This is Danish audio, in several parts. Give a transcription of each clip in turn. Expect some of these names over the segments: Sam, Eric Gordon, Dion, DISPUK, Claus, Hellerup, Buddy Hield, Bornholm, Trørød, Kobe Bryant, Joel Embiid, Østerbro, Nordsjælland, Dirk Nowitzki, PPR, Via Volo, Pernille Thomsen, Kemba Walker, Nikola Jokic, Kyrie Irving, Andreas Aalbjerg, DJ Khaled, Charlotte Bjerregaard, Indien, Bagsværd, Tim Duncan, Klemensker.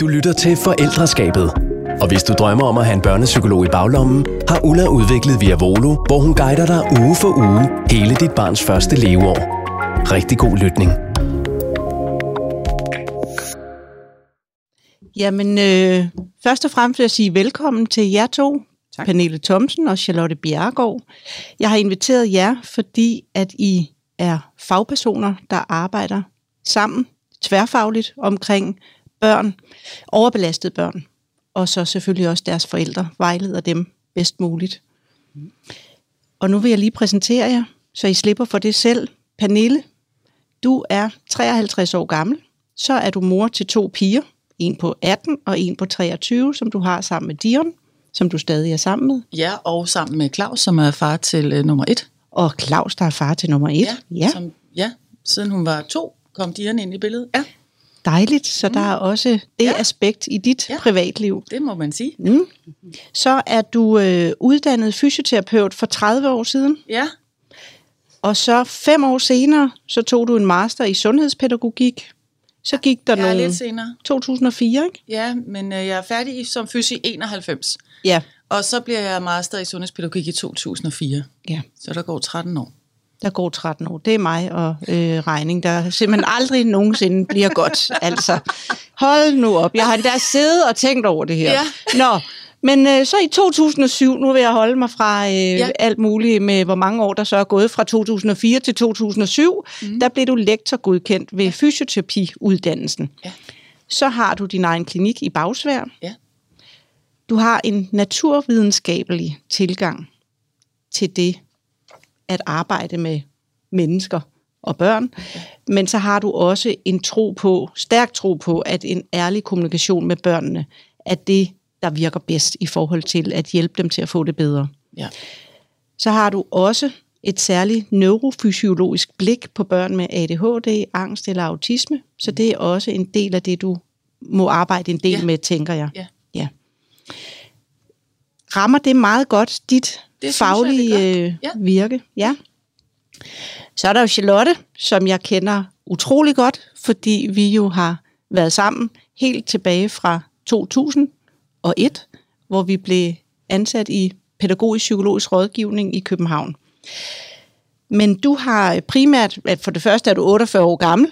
Du lytter til Forældreskabet. Og hvis du drømmer om at have en børnepsykolog i baglommen, har Ulla udviklet Via Volo, hvor hun guider dig uge for uge hele dit barns første leveår. Rigtig god lytning. Jamen, først og fremmest vil jeg sige velkommen til jer to, tak. Pernille Thomsen og Charlotte Bjerregaard. Jeg har inviteret jer, fordi at I er fagpersoner, der arbejder sammen tværfagligt omkring børn, overbelastede børn, og så selvfølgelig også deres forældre, vejleder dem bedst muligt. Og nu vil jeg lige præsentere jer, så I slipper for det selv. Pernille, du er 53 år gammel, så er du mor til to piger, en på 18 og en på 23, som du har sammen med Dion, som du stadig er sammen med. Ja, og sammen med Claus, som er far til nummer 1. Og Claus, der er far til nummer 1. Ja. Som, ja, siden hun var 2, kom Dion ind i billedet. Ja. Dejligt, så der er også det aspekt i dit privatliv. Det må man sige. Mm. Så er du uddannet fysioterapeut for 30 år siden. Ja. Og så 5 år senere, så tog du en master i sundhedspædagogik. Så gik der nogle... lidt senere. 2004, ikke? Ja, men jeg er færdig som fysik 91. Ja. Og så bliver jeg master i sundhedspædagogik i 2004. Ja. Så der går 13 år. Der går 13 år. Det er mig og regning, der simpelthen aldrig nogensinde bliver godt. Altså, hold nu op. Jeg har endda siddet og tænkt over det her. Ja. Nå, men så i 2007, nu vil jeg holde mig fra alt muligt med, hvor mange år der så er gået fra 2004 til 2007, der blev du lektorgodkendt ved fysioterapiuddannelsen. Ja. Så har du din egen klinik i Bagsværd. Ja. Du har en naturvidenskabelig tilgang til det, at arbejde med mennesker og børn, men så har du også en stærk tro på, at en ærlig kommunikation med børnene er det, der virker bedst i forhold til at hjælpe dem til at få det bedre. Ja. Så har du også et særligt neurofysiologisk blik på børn med ADHD, angst eller autisme, så det er også en del af det, du må arbejde en del med, tænker jeg. Ja. Rammer det meget godt dit faglige virke? Ja. Så er der jo Charlotte, som jeg kender utrolig godt, fordi vi jo har været sammen helt tilbage fra 2001, hvor vi blev ansat i pædagogisk-psykologisk rådgivning i København. Men du har primært, for det første er du 48 år gammel,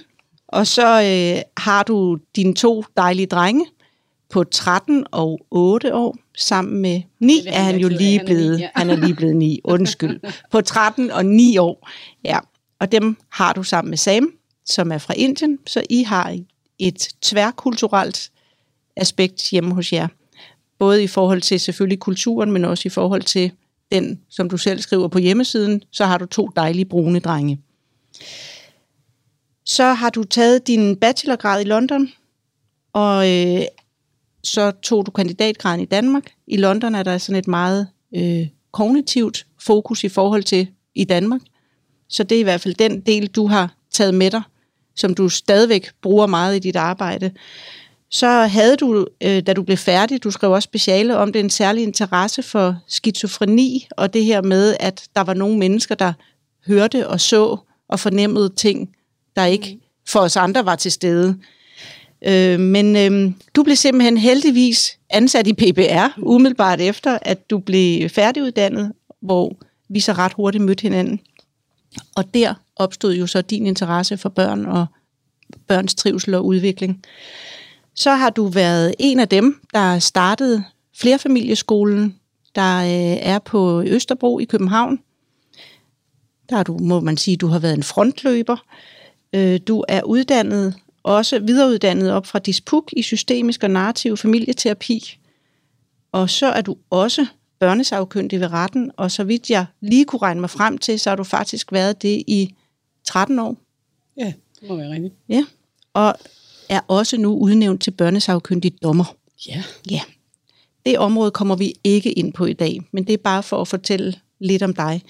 og så har du dine to dejlige drenge på 13 og 8 år, sammen med 9 er han jo lige blevet. Han er lige blevet 9, undskyld. På 13 og 9 år, ja. Og dem har du sammen med Sam, som er fra Indien, så I har et tværkulturelt aspekt hjemme hos jer. Både i forhold til selvfølgelig kulturen, men også i forhold til den, som du selv skriver på hjemmesiden, så har du to dejlige brune drenge. Så har du taget din bachelorgrad i London, og så tog du kandidatgraden i Danmark. I London er der sådan et meget kognitivt fokus i forhold til i Danmark. Så det er i hvert fald den del, du har taget med dig, som du stadigvæk bruger meget i dit arbejde. Så havde du, da du blev færdig, du skrev også speciale om det, en særlig interesse for skizofreni, og det her med, at der var nogle mennesker, der hørte og så og fornemmede ting, der ikke for os andre var til stede. Men du blev simpelthen heldigvis ansat i PPR, umiddelbart efter, at du blev færdiguddannet, hvor vi så ret hurtigt mødte hinanden. Og der opstod jo så din interesse for børn og børns trivsel og udvikling. Så har du været en af dem, der startede flerfamilieskolen, der er på Østerbro i København. Der du, må man sige, du har været en frontløber. Du er uddannet, også videreuddannet op fra DISPUK i systemisk og narrativ familieterapi. Og så er du også børnesagkyndig ved retten, og så vidt jeg lige kunne regne mig frem til, så har du faktisk været det i 13 år. Ja, det må være rigtigt. Ja, og er også nu udnævnt til børnesagkyndig dommer. Ja. Ja. Det område kommer vi ikke ind på i dag, men det er bare for at fortælle lidt om dig.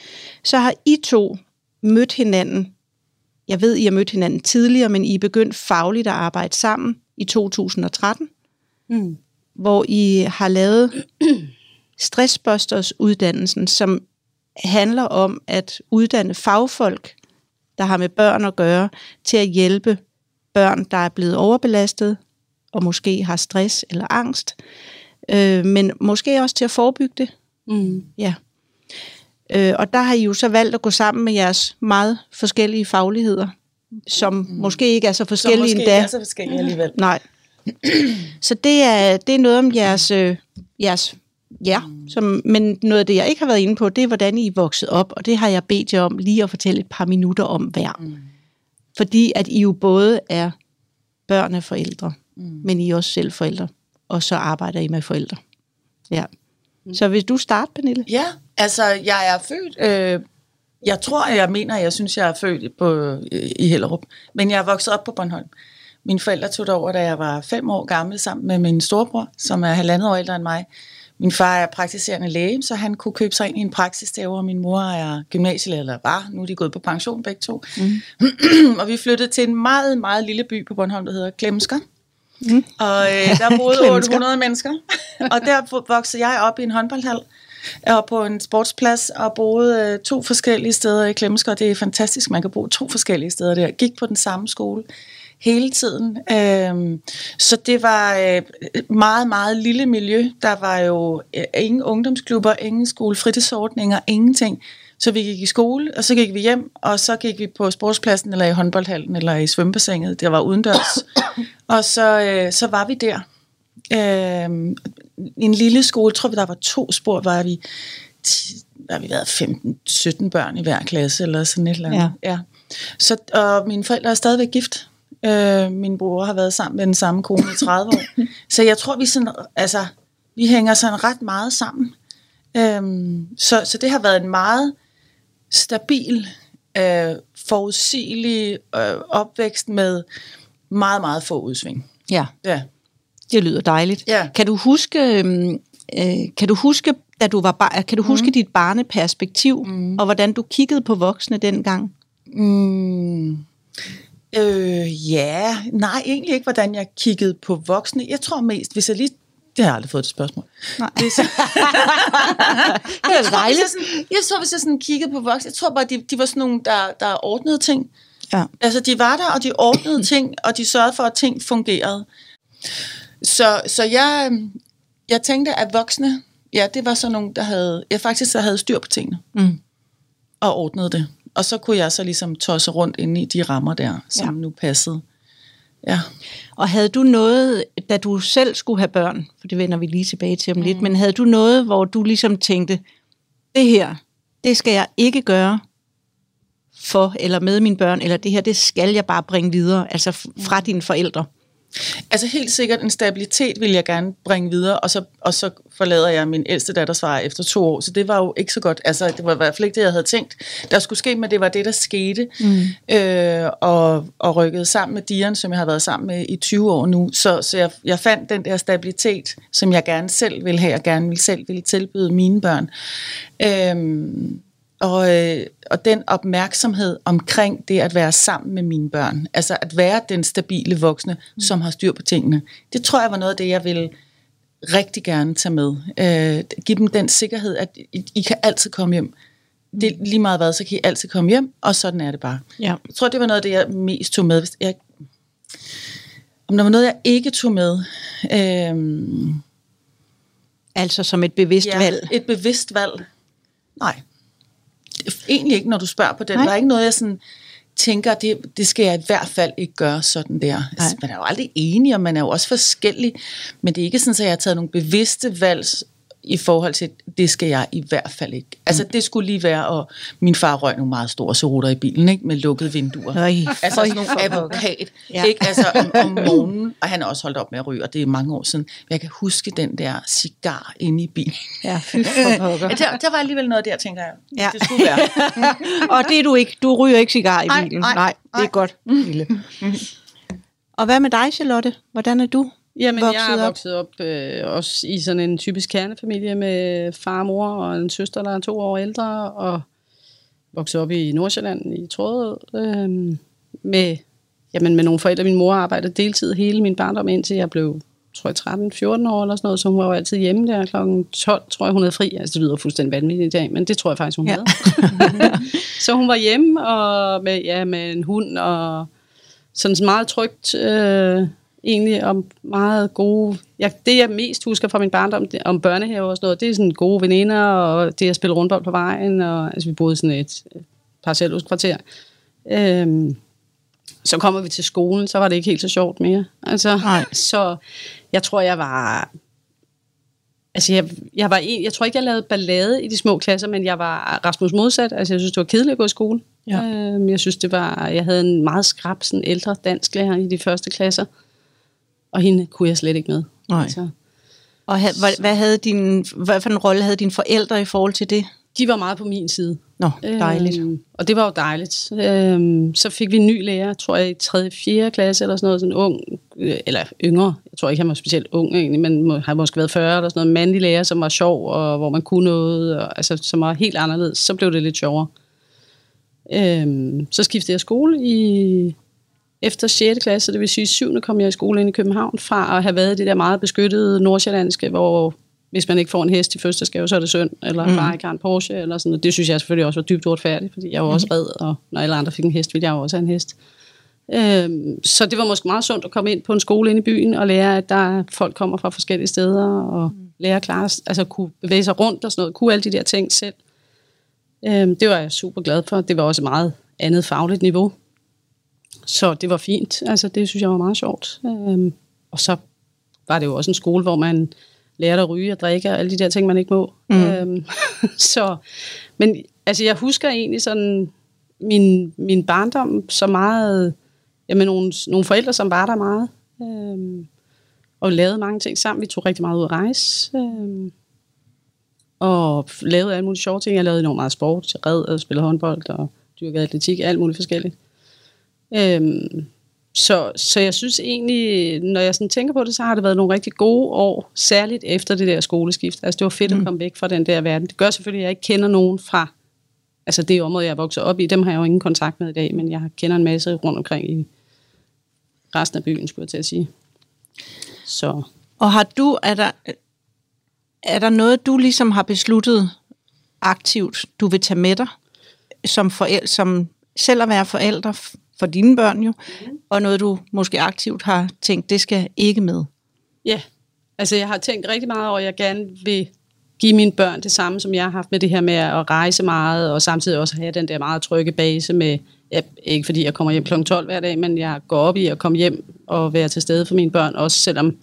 Så har I to mødt hinanden. Jeg ved, I har mødt hinanden tidligere, men I begyndte fagligt at arbejde sammen i 2013, hvor I har lavet stressbusters-uddannelsen, som handler om at uddanne fagfolk, der har med børn at gøre, til at hjælpe børn, der er blevet overbelastet og måske har stress eller angst, men måske også til at forebygge det. Mm. Ja. Og der har I jo så valgt at gå sammen med jeres meget forskellige fagligheder, som måske ikke er så forskellige endda. Som måske ikke er så forskellige alligevel. Nej. Så det er noget om jeres men noget af det, jeg ikke har været inde på, det er, hvordan I er vokset op, og det har jeg bedt jer om lige at fortælle et par minutter om hver. Mm. Fordi at I jo både er børn af forældre, men I er også selv forældre, og så arbejder I med forældre. Ja. Så hvis du starter, Pernille? Ja, altså jeg er født, jeg er født i Hellerup, men jeg er vokset op på Bornholm. Mine forældre tog derover, da jeg var 5 år gammel, sammen med min storebror, som er 1,5 år ældre end mig. Min far er praktiserende læge, så han kunne købe sig ind i en praksis derovre, og min mor er gymnasielærer, eller var. Nu er de gået på pension begge to. Mm. Og vi flyttede til en meget, meget lille by på Bornholm, der hedder Klemensker. Mm. Og der boede 800 mennesker. Og der voksede jeg op i en håndboldhal og på en sportsplads og boede 2 forskellige steder i Klemensker. Og det er fantastisk, man kan bo 2 forskellige steder der. Gik på den samme skole hele tiden. Så det var meget, meget lille miljø. Der var jo ingen ungdomsklubber, ingen skolefritidsordninger, ingenting. Så vi gik i skole, og så gik vi hjem, og så gik vi på sportspladsen, eller i håndboldhallen, eller i svømmebassinet. Det var udendørs. Og så var vi der. En lille skole, tror vi, der var 2 spor, var vi været 15-17 børn i hver klasse, eller sådan et eller andet. Ja. Ja. Så, og mine forældre er stadigvæk gift. Min bror har været sammen med den samme kone i 30 år. Så jeg tror, vi hænger sådan ret meget sammen. Så det har været en meget stabil, forudsigelig opvækst med meget, meget få udsving. Ja, ja. Det lyder dejligt. Ja. Kan du huske dit barneperspektiv, og hvordan du kiggede på voksne dengang? Nej, egentlig ikke, hvordan jeg kiggede på voksne. Jeg tror mest, det har jeg aldrig fået et spørgsmål. Nej. Hvis jeg kiggede på voksne, jeg tror bare, de var sådan nogle, der ordnede ting. Ja. Altså, de var der, og de ordnede ting, og de sørgede for, at ting fungerede. Så jeg tænkte, at voksne, ja, det var sådan nogle, der havde styr på tingene. Mm. Og ordnede det. Og så kunne jeg så ligesom tosse rundt inde i de rammer der, som nu passede. Ja. Og havde du noget, da du selv skulle have børn, for det vender vi lige tilbage til om lidt, men havde du noget, hvor du ligesom tænkte, det her, det skal jeg ikke gøre for eller med mine børn, eller det her, det skal jeg bare bringe videre, altså fra dine forældre? Altså helt sikkert en stabilitet vil jeg gerne bringe videre, og så forlader jeg min ældste datters far efter 2 år, så det var jo ikke så godt, altså det var i hvert fald ikke det, jeg havde tænkt, der skulle ske, men det var det, der skete, og rykkede sammen med Dion, som jeg har været sammen med i 20 år nu, så jeg fandt den der stabilitet, som jeg gerne selv ville have, og gerne selv ville tilbyde mine børn, og den opmærksomhed omkring det at være sammen med mine børn, altså at være den stabile voksne, som har styr på tingene, det tror jeg var noget af det, jeg ville rigtig gerne tage med. Give dem den sikkerhed, at I kan altid komme hjem. Det er lige meget hvad, så kan I altid komme hjem, og sådan er det bare. Ja. Jeg tror, det var noget af det, jeg mest tog med. Om der var noget, jeg ikke tog med... altså som et bevidst valg? Et bevidst valg. Nej. Egentlig ikke, når du spørger på den. Nej. Der er ikke noget, jeg sådan tænker, det skal jeg i hvert fald ikke gøre sådan der. Altså, man er jo aldrig enig, og man er jo også forskellig, men det er ikke sådan, at jeg har taget nogle bevidste valg i forhold til, det skal jeg i hvert fald ikke. Altså, det skulle lige være, og min far røg nogle meget store serutter i bilen, ikke? Med lukkede vinduer. Øj, altså sådan nogle advokat, ikke? Altså om morgenen, og han har også holdt op med at ryge, og det er mange år siden, men jeg kan huske den der cigar inde i bilen. Ja, der var alligevel noget der, tænker jeg. Ja. Det skulle være. Og det er du ikke, du ryger ikke cigar i bilen. Nej, det er godt. Og hvad med dig, Charlotte? Hvordan er du? Jamen, jeg har vokset op også i sådan en typisk kernefamilie med far og mor og en søster, der er 2 år ældre, og vokset op i Nordsjælland i Trørød med nogle forældre. Min mor arbejdede deltid hele min barndom, indtil jeg blev, tror jeg, 13-14 år eller sådan noget, så hun var jo altid hjemme der klokken 12, tror jeg, hun havde fri. Altså, det lyder fuldstændig vanvittigt i dag, men det tror jeg faktisk, hun havde. Så hun var hjemme og med en hund og sådan meget trygt... egentlig om meget gode... det, jeg mest husker fra min barndom, om børnehave og sådan noget, det er sådan gode veninder, og det at spille rundbold på vejen, og altså, vi boede sådan et parcelhuskvarter. Så kommer vi til skolen, så var det ikke helt så sjovt mere. Altså, så jeg tror, jeg var... Altså, jeg tror ikke, jeg lavede ballade i de små klasser, men jeg var Rasmus modsat. Altså, jeg synes, det var kedeligt at gå i skole. Ja. Jeg synes, det var... Jeg havde en meget skrab, sådan ældre dansklærer i de første klasser. Og hende kunne jeg slet ikke med. Nej. Altså, og hvad for en rolle havde dine forældre i forhold til det? De var meget på min side. Nå, dejligt. Og det var jo dejligt. Så fik vi en ny lærer, tror jeg, i 3. 4. klasse eller sådan noget, sådan en ung, eller yngre, jeg tror ikke, han var specielt ung egentlig, men han måske været 40 eller sådan noget, en mandlig lærer, som var sjov, og hvor man kunne noget, og, altså, som var helt anderledes, så blev det lidt sjovere. Så skiftede jeg skole efter 6. klasse, det vil sige 7. kom jeg i skole ind i København, fra at have været det der meget beskyttede nordsjællandske, hvor... Hvis man ikke får en hest i første skæve, så er det synd, eller far ikke har en Porsche, eller sådan noget. Det synes jeg selvfølgelig også var dybt uretfærdigt, fordi jeg var også red, og når alle andre fik en hest, ville jeg også have en hest. Så det var måske meget sundt at komme ind på en skole inde i byen, og lære, at der folk kommer fra forskellige steder, og lære at klare, altså kunne bevæge sig rundt og sådan noget, kunne alle de der ting selv. Det var jeg super glad for. Det var også et meget andet fagligt niveau. Så det var fint. Altså det synes jeg var meget sjovt. Og så var det jo også en skole, hvor man... lærte at ryge og drikke og alle de der ting, man ikke må. Så, men altså, jeg husker egentlig sådan min barndom så meget, jamen nogle forældre, som var der meget, og lavede mange ting sammen. Vi tog rigtig meget ud at rejse, og lavede alle mulige sjove ting. Jeg lavede enormt meget sport, jeg red og spillede håndbold og dyrkede atletik, alt muligt forskelligt. Så jeg synes egentlig, når jeg sådan tænker på det, så har det været nogle rigtig gode år, særligt efter det der skoleskift. Altså det var fedt at komme væk fra den der verden. Det gør selvfølgelig, at jeg ikke kender nogen fra altså det område, jeg er vokset op i. Dem har jeg jo ingen kontakt med i dag, men jeg kender en masse rundt omkring i resten af byen, skulle jeg til at sige. Så. Og er der noget, du ligesom har besluttet aktivt, du vil tage med dig, som selv at være forældre for dine børn jo, og noget du måske aktivt har tænkt, det skal ikke med? Ja, altså jeg har tænkt rigtig meget over, at jeg gerne vil give mine børn det samme, som jeg har haft med det her med at rejse meget, og samtidig også have den der meget trygge base med, ja, ikke fordi jeg kommer hjem kl. 12 hver dag, men jeg går op i at komme hjem og være til stede for mine børn, også selvom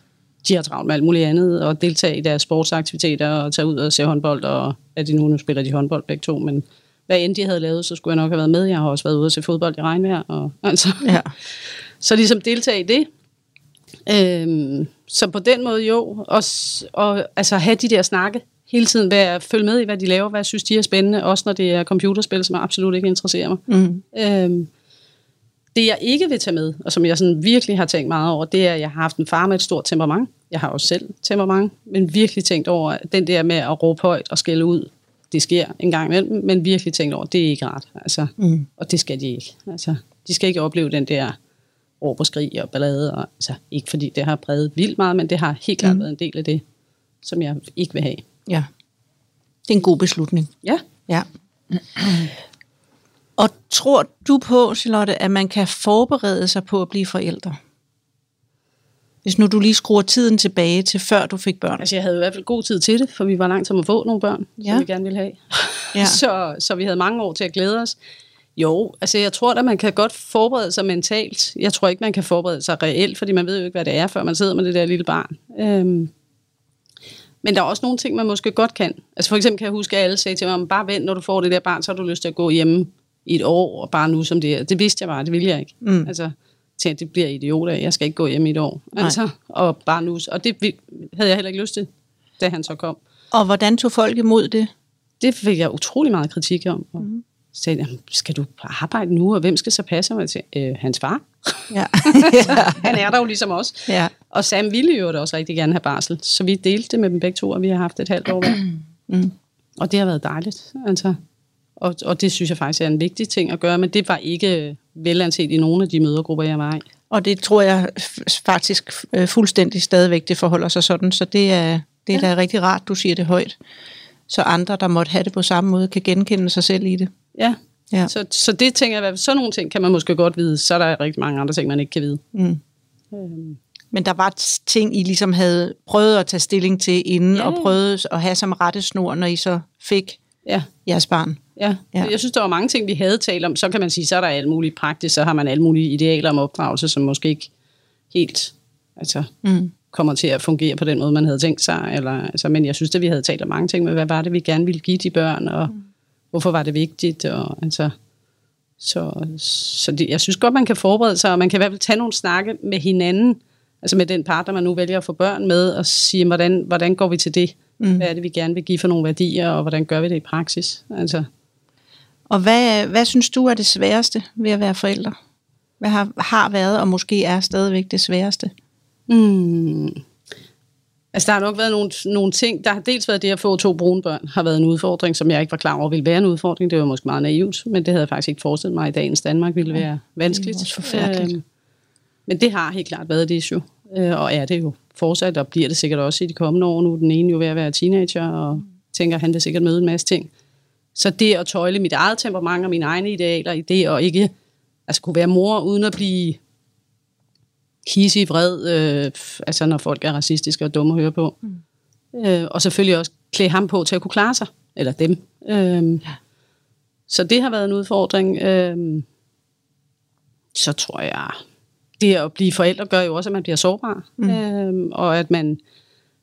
de har travlt med alt muligt andet, og deltage i deres sportsaktiviteter, og tage ud og se håndbold, og at de nu spiller de håndbold begge to, men hvad end de havde lavet, så skulle jeg nok have været med. Jeg har også været ude og se fodbold i regnvejr. Og, altså. Ja. Så ligesom deltage i det. Så på den måde jo. Og altså have de der snakke hele tiden. Følge med i, hvad de laver. Hvad synes de er spændende. Også når det er computerspil, som absolut ikke interesserer mig. Det jeg ikke vil tage med, og som jeg sådan virkelig har tænkt meget over, det er, at jeg har haft en far med et stort temperament. Jeg har også selv temperament. Men virkelig tænkt over den der med at råbe højt og skælde ud. Det sker en gang imellem, men virkelig tænkt over, det er ikke rart, altså, og det skal de ikke. Altså, de skal ikke opleve den der råb og skrig og ballade, og, altså, ikke fordi det har præget vildt meget, men det har helt klart været en del af det, som jeg ikke vil have. Ja, det er en god beslutning. Ja. Og tror du på, Charlotte, at man kan forberede sig på at blive forældre? Hvis nu du lige skruer tiden tilbage til før du fik børn. Altså jeg havde i hvert fald god tid til det, for vi var langt om at få nogle børn, som vi gerne ville have. Så vi havde mange år til at glæde os. Jo, altså jeg tror da, man kan godt forberede sig mentalt. Jeg tror ikke, man kan forberede sig reelt, fordi man ved jo ikke, hvad det er, før man sidder med det der lille barn. Men der er også nogle ting, man måske godt kan. Altså for eksempel kan jeg huske, at alle sagde til mig, bare vent, når du får det der barn, så har du lyst til at gå hjemme i et år, og bare nu som det er. Det vidste jeg bare, det ville jeg ikke. Altså... at det bliver idioter, jeg skal ikke gå hjem i et år. Altså, og bare nus. Og det havde jeg heller ikke lyst til, da han så kom. Og hvordan tog folk imod det? Det fik jeg utrolig meget kritik om. Og sagde, skal du arbejde nu, og hvem skal så passe mig til? Hans far. Ja. Han er der jo ligesom os. Ja. Og Sam ville jo da også rigtig gerne have barsel. Så vi delte det med dem begge to, og vi har haft et halvt år hver. Og det har været dejligt. Altså. Og det synes jeg faktisk er en vigtig ting at gøre, men det var ikke velanset i nogle af de mødergrupper, jeg var i. Og det tror jeg faktisk fuldstændig stadigvæk, det forholder sig sådan, så det er da rigtig rart, du siger det højt, så andre, der måtte have det på samme måde, kan genkende sig selv i det. Ja. Så det tænker jeg, sådan nogle ting kan man måske godt vide, så er der rigtig mange andre ting, man ikke kan vide. Men der var ting, I ligesom havde prøvet at tage stilling til inden, og prøvet at have som rettesnor, når I så fik jeres barn. Ja. Ja, jeg synes, der var mange ting, vi havde talt om. Så kan man sige, så er der alt muligt praktisk, så har man alle mulige idealer om opdragelse, som måske ikke helt kommer til at fungere på den måde, man havde tænkt sig. Eller, altså, men jeg synes, at vi havde talt om mange ting med, hvad var det, vi gerne ville give de børn, og hvorfor var det vigtigt, og altså... Så det, jeg synes godt, man kan forberede sig, og man kan i hvert fald tage nogle snakke med hinanden, altså med den partner, man nu vælger at få børn med, og sige, hvordan går vi til det? Hvad er det, vi gerne vil give for nogle værdier, og hvordan gør vi det i praksis? Altså. Og hvad synes du er det sværeste ved at være forældre? Hvad har været, og måske er stadigvæk det sværeste? Altså, der har nok været nogle ting. Der har dels været det at få 2 brune børn, har været en udfordring, som jeg ikke var klar over ville være en udfordring. Det var måske meget naivt, men det havde jeg faktisk ikke forestillet mig i dagens Danmark ville være vanskeligt. Det var forfærdeligt. Men det har helt klart været et issue, og er det jo fortsat, og bliver det sikkert også i de kommende år nu. Den ene jo ved at være teenager, og tænker, han vil sikkert møde en masse ting. Så det at tøjle mit eget temperament og mine egne idealer i det, og ikke altså kunne være mor uden at blive... hissig, vred, altså når folk er racistiske og dumme at høre på. Og selvfølgelig også klæde ham på til at kunne klare sig, eller dem. Så det har været en udfordring. Så tror jeg, det at blive forældre gør jo også, at man bliver sårbar. Og at man,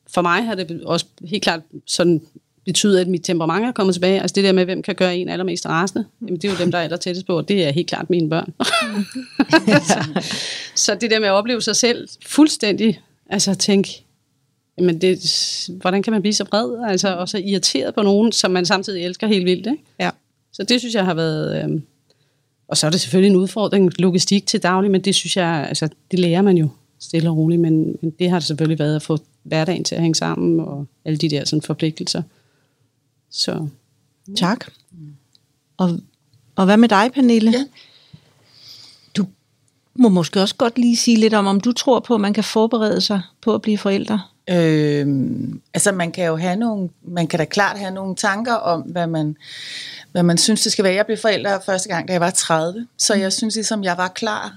for mig har det også helt klart sådan betydet, at mit temperament er kommet tilbage. Altså det der med, hvem kan gøre en allermest rasende, det er jo dem, der er allertættest på, og det er helt klart mine børn. Så det der med at opleve sig selv fuldstændig, altså tænke, jamen det, hvordan kan man blive så vred, altså og så irriteret på nogen, som man samtidig elsker helt vildt, ikke? Ja. Så det synes jeg har været, og så er det selvfølgelig en udfordring, logistik til daglig, men det synes jeg, altså det lærer man jo stille og roligt, men det har det selvfølgelig været at få hverdagen til at hænge sammen, og alle de der sådan forpligtelser. Så. Tak. Og hvad med dig, Pernille? Ja. Du må måske også godt lige sige lidt om du tror på, at man kan forberede sig på at blive forældre. Altså man kan jo have man kan da klart have nogle tanker om, hvad man synes, det skal være. Jeg blev forælder første gang, da jeg var 30, så jeg synes ligesom, jeg var klar.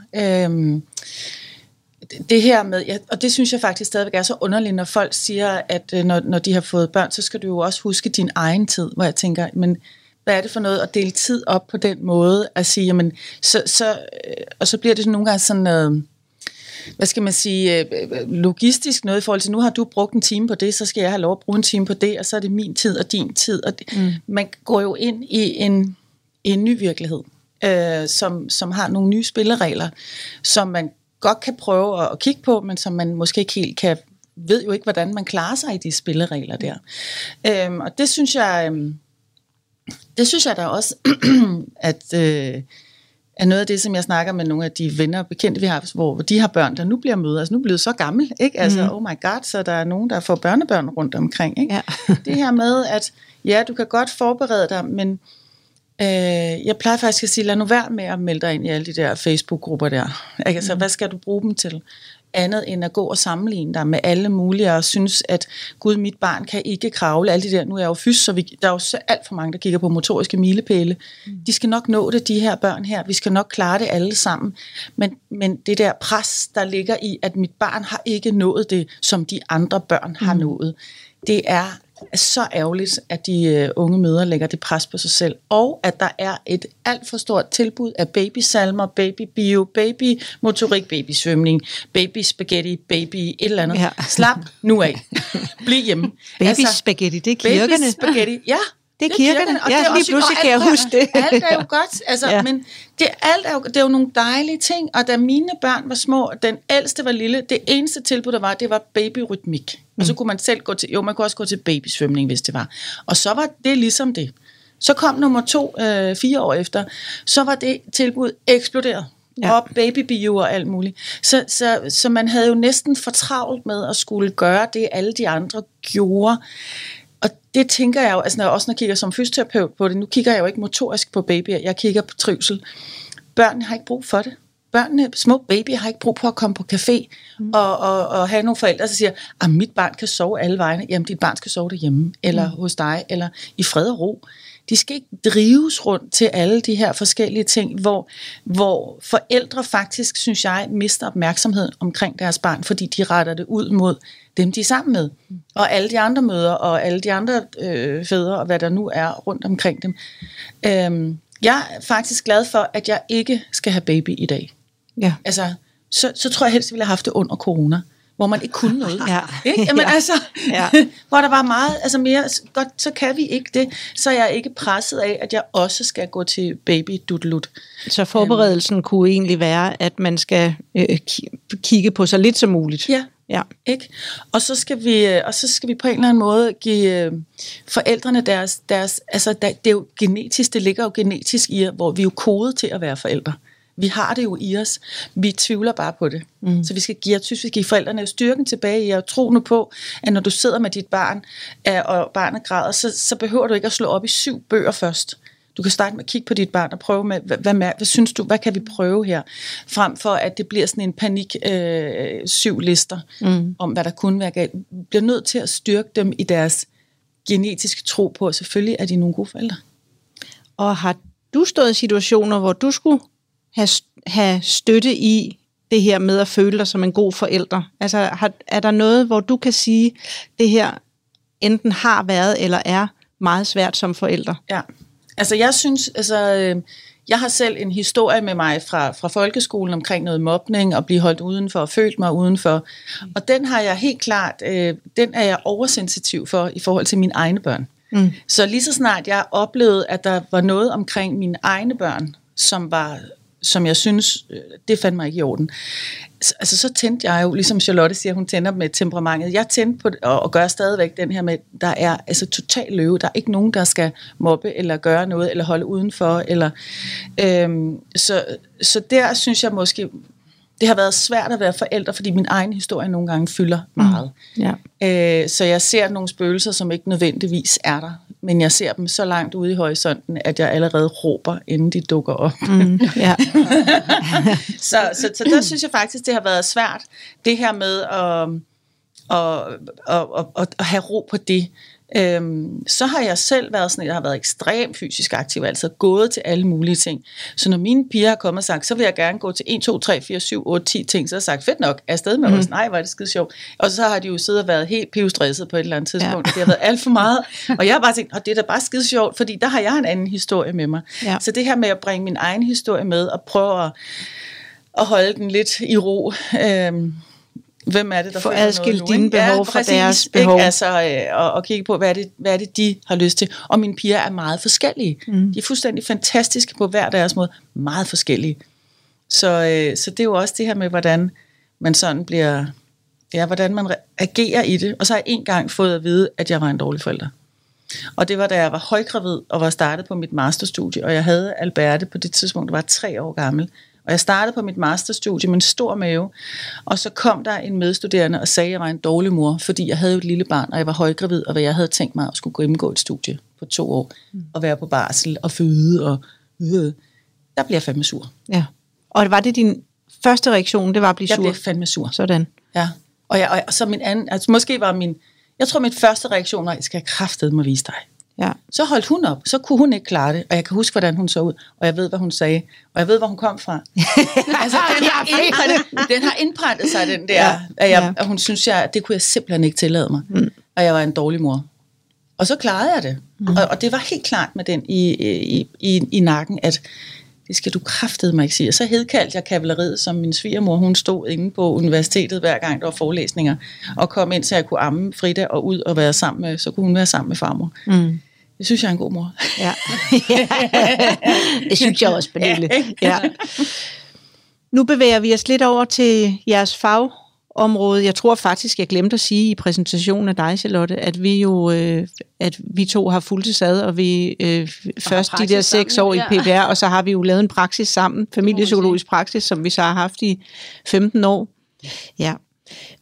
Det her med, og det synes jeg faktisk stadigvæk er så underligt, når folk siger, at når de har fået børn, så skal du jo også huske din egen tid, hvor jeg tænker, men hvad er det for noget at dele tid op på den måde, at sige, jamen, så bliver det nogle gange sådan noget, hvad skal man sige, logistisk noget i forhold til, nu har du brugt en time på det, så skal jeg have lov at bruge en time på det, og så er det min tid og din tid, og man går jo ind i en ny virkelighed, som har nogle nye spilleregler, som man godt kan prøve at kigge på, men som man måske ikke helt kan, ved jo ikke, hvordan man klarer sig i de spilleregler der. Og det synes jeg, da også, at er noget af det, som jeg snakker med nogle af de venner og bekendte, vi har, hvor de har børn, der nu bliver mødre, altså nu bliver så gammel, ikke? Altså, oh my god, så der er nogen, der får børnebørn rundt omkring, ikke? Ja. Det her med, at ja, du kan godt forberede dig, men jeg plejer faktisk at sige, lad nu være med at melde dig ind i alle de der Facebook-grupper der. Altså, hvad skal du bruge dem til? Andet end at gå og sammenligne dig med alle mulige, og synes, at gud, mit barn kan ikke kravle, alle de der, nu er jeg jo fys, så der er jo så alt for mange, der kigger på motoriske milepæle. De skal nok nå det, de her børn her, vi skal nok klare det alle sammen. Men det der pres, der ligger i, at mit barn har ikke nået det, som de andre børn har nået, det er så ærgerligt, at de unge mødre lægger det pres på sig selv, og at der er et alt for stort tilbud af babysalmer, babybio, babymotorik, babysvømning, babyspaghetti, baby et eller andet. Ja. Slap nu af. Bliv hjemme. Babyspaghetti, det er kirkerne. Babyspaghetti, ja. Det er kirkerne, og ja, det er lige pludselig kan jeg huske det. Alt er jo godt, altså, ja. Men det er jo nogle dejlige ting, og da mine børn var små, den ældste var lille, det eneste tilbud, der var, det var babyrytmik. Og så kunne man selv gå til, jo, man kunne også gå til babysvømning, hvis det var. Og så var det ligesom det. Så kom nummer 2, 4 år efter, så var det tilbud eksploderet. Ja. Og babybio og alt muligt. Så man havde jo næsten for travlt med at skulle gøre det, alle de andre gjorde. Og det tænker jeg jo, altså når jeg kigger som fysioterapeut på det, nu kigger jeg jo ikke motorisk på babyer, jeg kigger på trivsel. Børnene har ikke brug for det. børnene, små babyer, har ikke brug for at komme på café og have nogle forældre, der siger, at mit barn kan sove alle vegne. Jamen, dit barn skal sove derhjemme, eller hos dig, eller i fred og ro. De skal ikke drives rundt til alle de her forskellige ting, hvor forældre faktisk, synes jeg, mister opmærksomheden omkring deres barn, fordi de retter det ud mod dem, de er sammen med. Og alle de andre møder, og alle de andre fædre, og hvad der nu er rundt omkring dem. Jeg er faktisk glad for, at jeg ikke skal have baby i dag. Ja. Altså, så tror jeg helst, at vi ville have haft det under corona, hvor man ikke kunne noget. Ja. Ikke? Jamen, ja. Altså, ja. Hvor der var meget, altså mere, godt, så kan vi ikke det, så jeg er ikke presset af, at jeg også skal gå til baby-dutlut. Så forberedelsen kunne egentlig være, at man skal kigge på så lidt som muligt. Ja. Ja. Ikke? Og så skal vi på en eller anden måde give forældrene deres altså det er jo genetisk, det ligger jo genetisk i, hvor vi er jo kodet til at være forældre. Vi har det jo i os. Vi tvivler bare på det. Så vi skal give forældrene styrken tilbage i at tro nu på, at når du sidder med dit barn og barnet græder, så behøver du ikke at slå op i 7 bøger først. Du kan starte med at kigge på dit barn og prøve med, hvad synes du, hvad kan vi prøve her? Frem for, at det bliver sådan en panik 7 lister om, hvad der kunne være galt. Vi bliver nødt til at styrke dem i deres genetiske tro på, selvfølgelig er de nogle gode forældre. Og har du stået i situationer, hvor du skulle have støtte i det her med at føle dig som en god forælder? Altså, er der noget, hvor du kan sige, det her enten har været eller er meget svært som forælder? Ja. Altså jeg synes, jeg har selv en historie med mig fra folkeskolen omkring noget mobning og blive holdt udenfor og følt mig udenfor. Og den har jeg helt klart, den er jeg oversensitiv for i forhold til mine egne børn. Så lige så snart jeg oplevede, at der var noget omkring mine egne børn, som jeg synes, det fandt mig ikke i orden. Altså så tændte jeg jo, ligesom Charlotte siger, hun tænder med temperamentet. Jeg tændte på det, og gør stadigvæk den her med, der er altså total løve. Der er ikke nogen, der skal mobbe eller gøre noget, eller holde udenfor. Eller, så der synes jeg måske, det har været svært at være forældre, fordi min egen historie nogle gange fylder meget. Ja. Så jeg ser nogle spøgelser, som ikke nødvendigvis er der. Men jeg ser dem så langt ude i horisonten, at jeg allerede råber, inden de dukker op. Yeah. så der synes jeg faktisk, det har været svært, det her med at have ro på det. Så har jeg selv været sådan, jeg har været ekstremt fysisk aktiv, altså gået til alle mulige ting. Så når mine piger har kommet og sagt, så vil jeg gerne gå til 1, 2, 3, 4, 7, 8, 10 ting, så har jeg sagt, fedt nok, afsted med os. Nej, hvor er det skide sjovt. Og så har de jo siddet og været helt pivstresset på et eller andet tidspunkt. Ja. Det har været alt for meget. Og jeg har bare tænkt, det er da bare skide sjovt, fordi der har jeg en anden historie med mig. Ja. Så det her med at bringe min egen historie med og prøve at holde den lidt i ro. Hvem er det, der får adskilt dine behov fra deres behov? Ikke? Altså, og kigge på, hvad er det, de har lyst til. Og mine piger er meget forskellige. De er fuldstændig fantastiske på hver deres måde. Meget forskellige. Så det er jo også det her med, hvordan man sådan bliver... Ja, hvordan man agerer i det. Og så har jeg engang fået at vide, at jeg var en dårlig forælder. Og det var, da jeg var højgravid og var startet på mit masterstudie. Og jeg havde Alberte på det tidspunkt, der var 3 år gammel. Og jeg startede på mit masterstudie med en stor mave, og så kom der en medstuderende og sagde, at jeg var en dårlig mor, fordi jeg havde et lille barn, og jeg var højgravid, og hvad jeg havde tænkt mig at skulle gennemgå et studie på 2 år, og være på barsel og føde, og der blev jeg fandme sur. Ja. Og var det din første reaktion, det var at blive sur? Jeg blev fandme sur. Sådan. Ja. Og så min anden, altså måske var jeg tror min første reaktion var, at jeg skal kraftedme vise dig. Ja. Så holdt hun op, så kunne hun ikke klare det, og jeg kan huske, hvordan hun så ud, og jeg ved, hvad hun sagde, og jeg ved, hvor hun kom fra. Altså, den har indprintet sig, den der, ja. At hun synes, at det kunne jeg simpelthen ikke tillade mig, og jeg var en dårlig mor. Og så klarede jeg det, og det var helt klart med den i nakken, at det skal du kraftedme ikke sige. Og så hedkaldte jeg kavaleriet, som min svigermor, hun stod inde på universitetet hver gang, der var forelæsninger, og kom ind, så jeg kunne amme Frida og ud og være sammen med, så kunne hun være sammen med farmor. Det synes jeg er en god mor. Ja. Det synes jeg også, Pernille. Ja. Nu bevæger vi os lidt over til jeres fagområde. Jeg tror faktisk, jeg glemte at sige i præsentationen af dig, Charlotte, at vi jo, at vi to har fuldtids ad, og vi først de der 6 år i PPR, og så har vi jo lavet en praksis sammen, familiepsykologisk praksis, som vi så har haft i 15 år. Ja.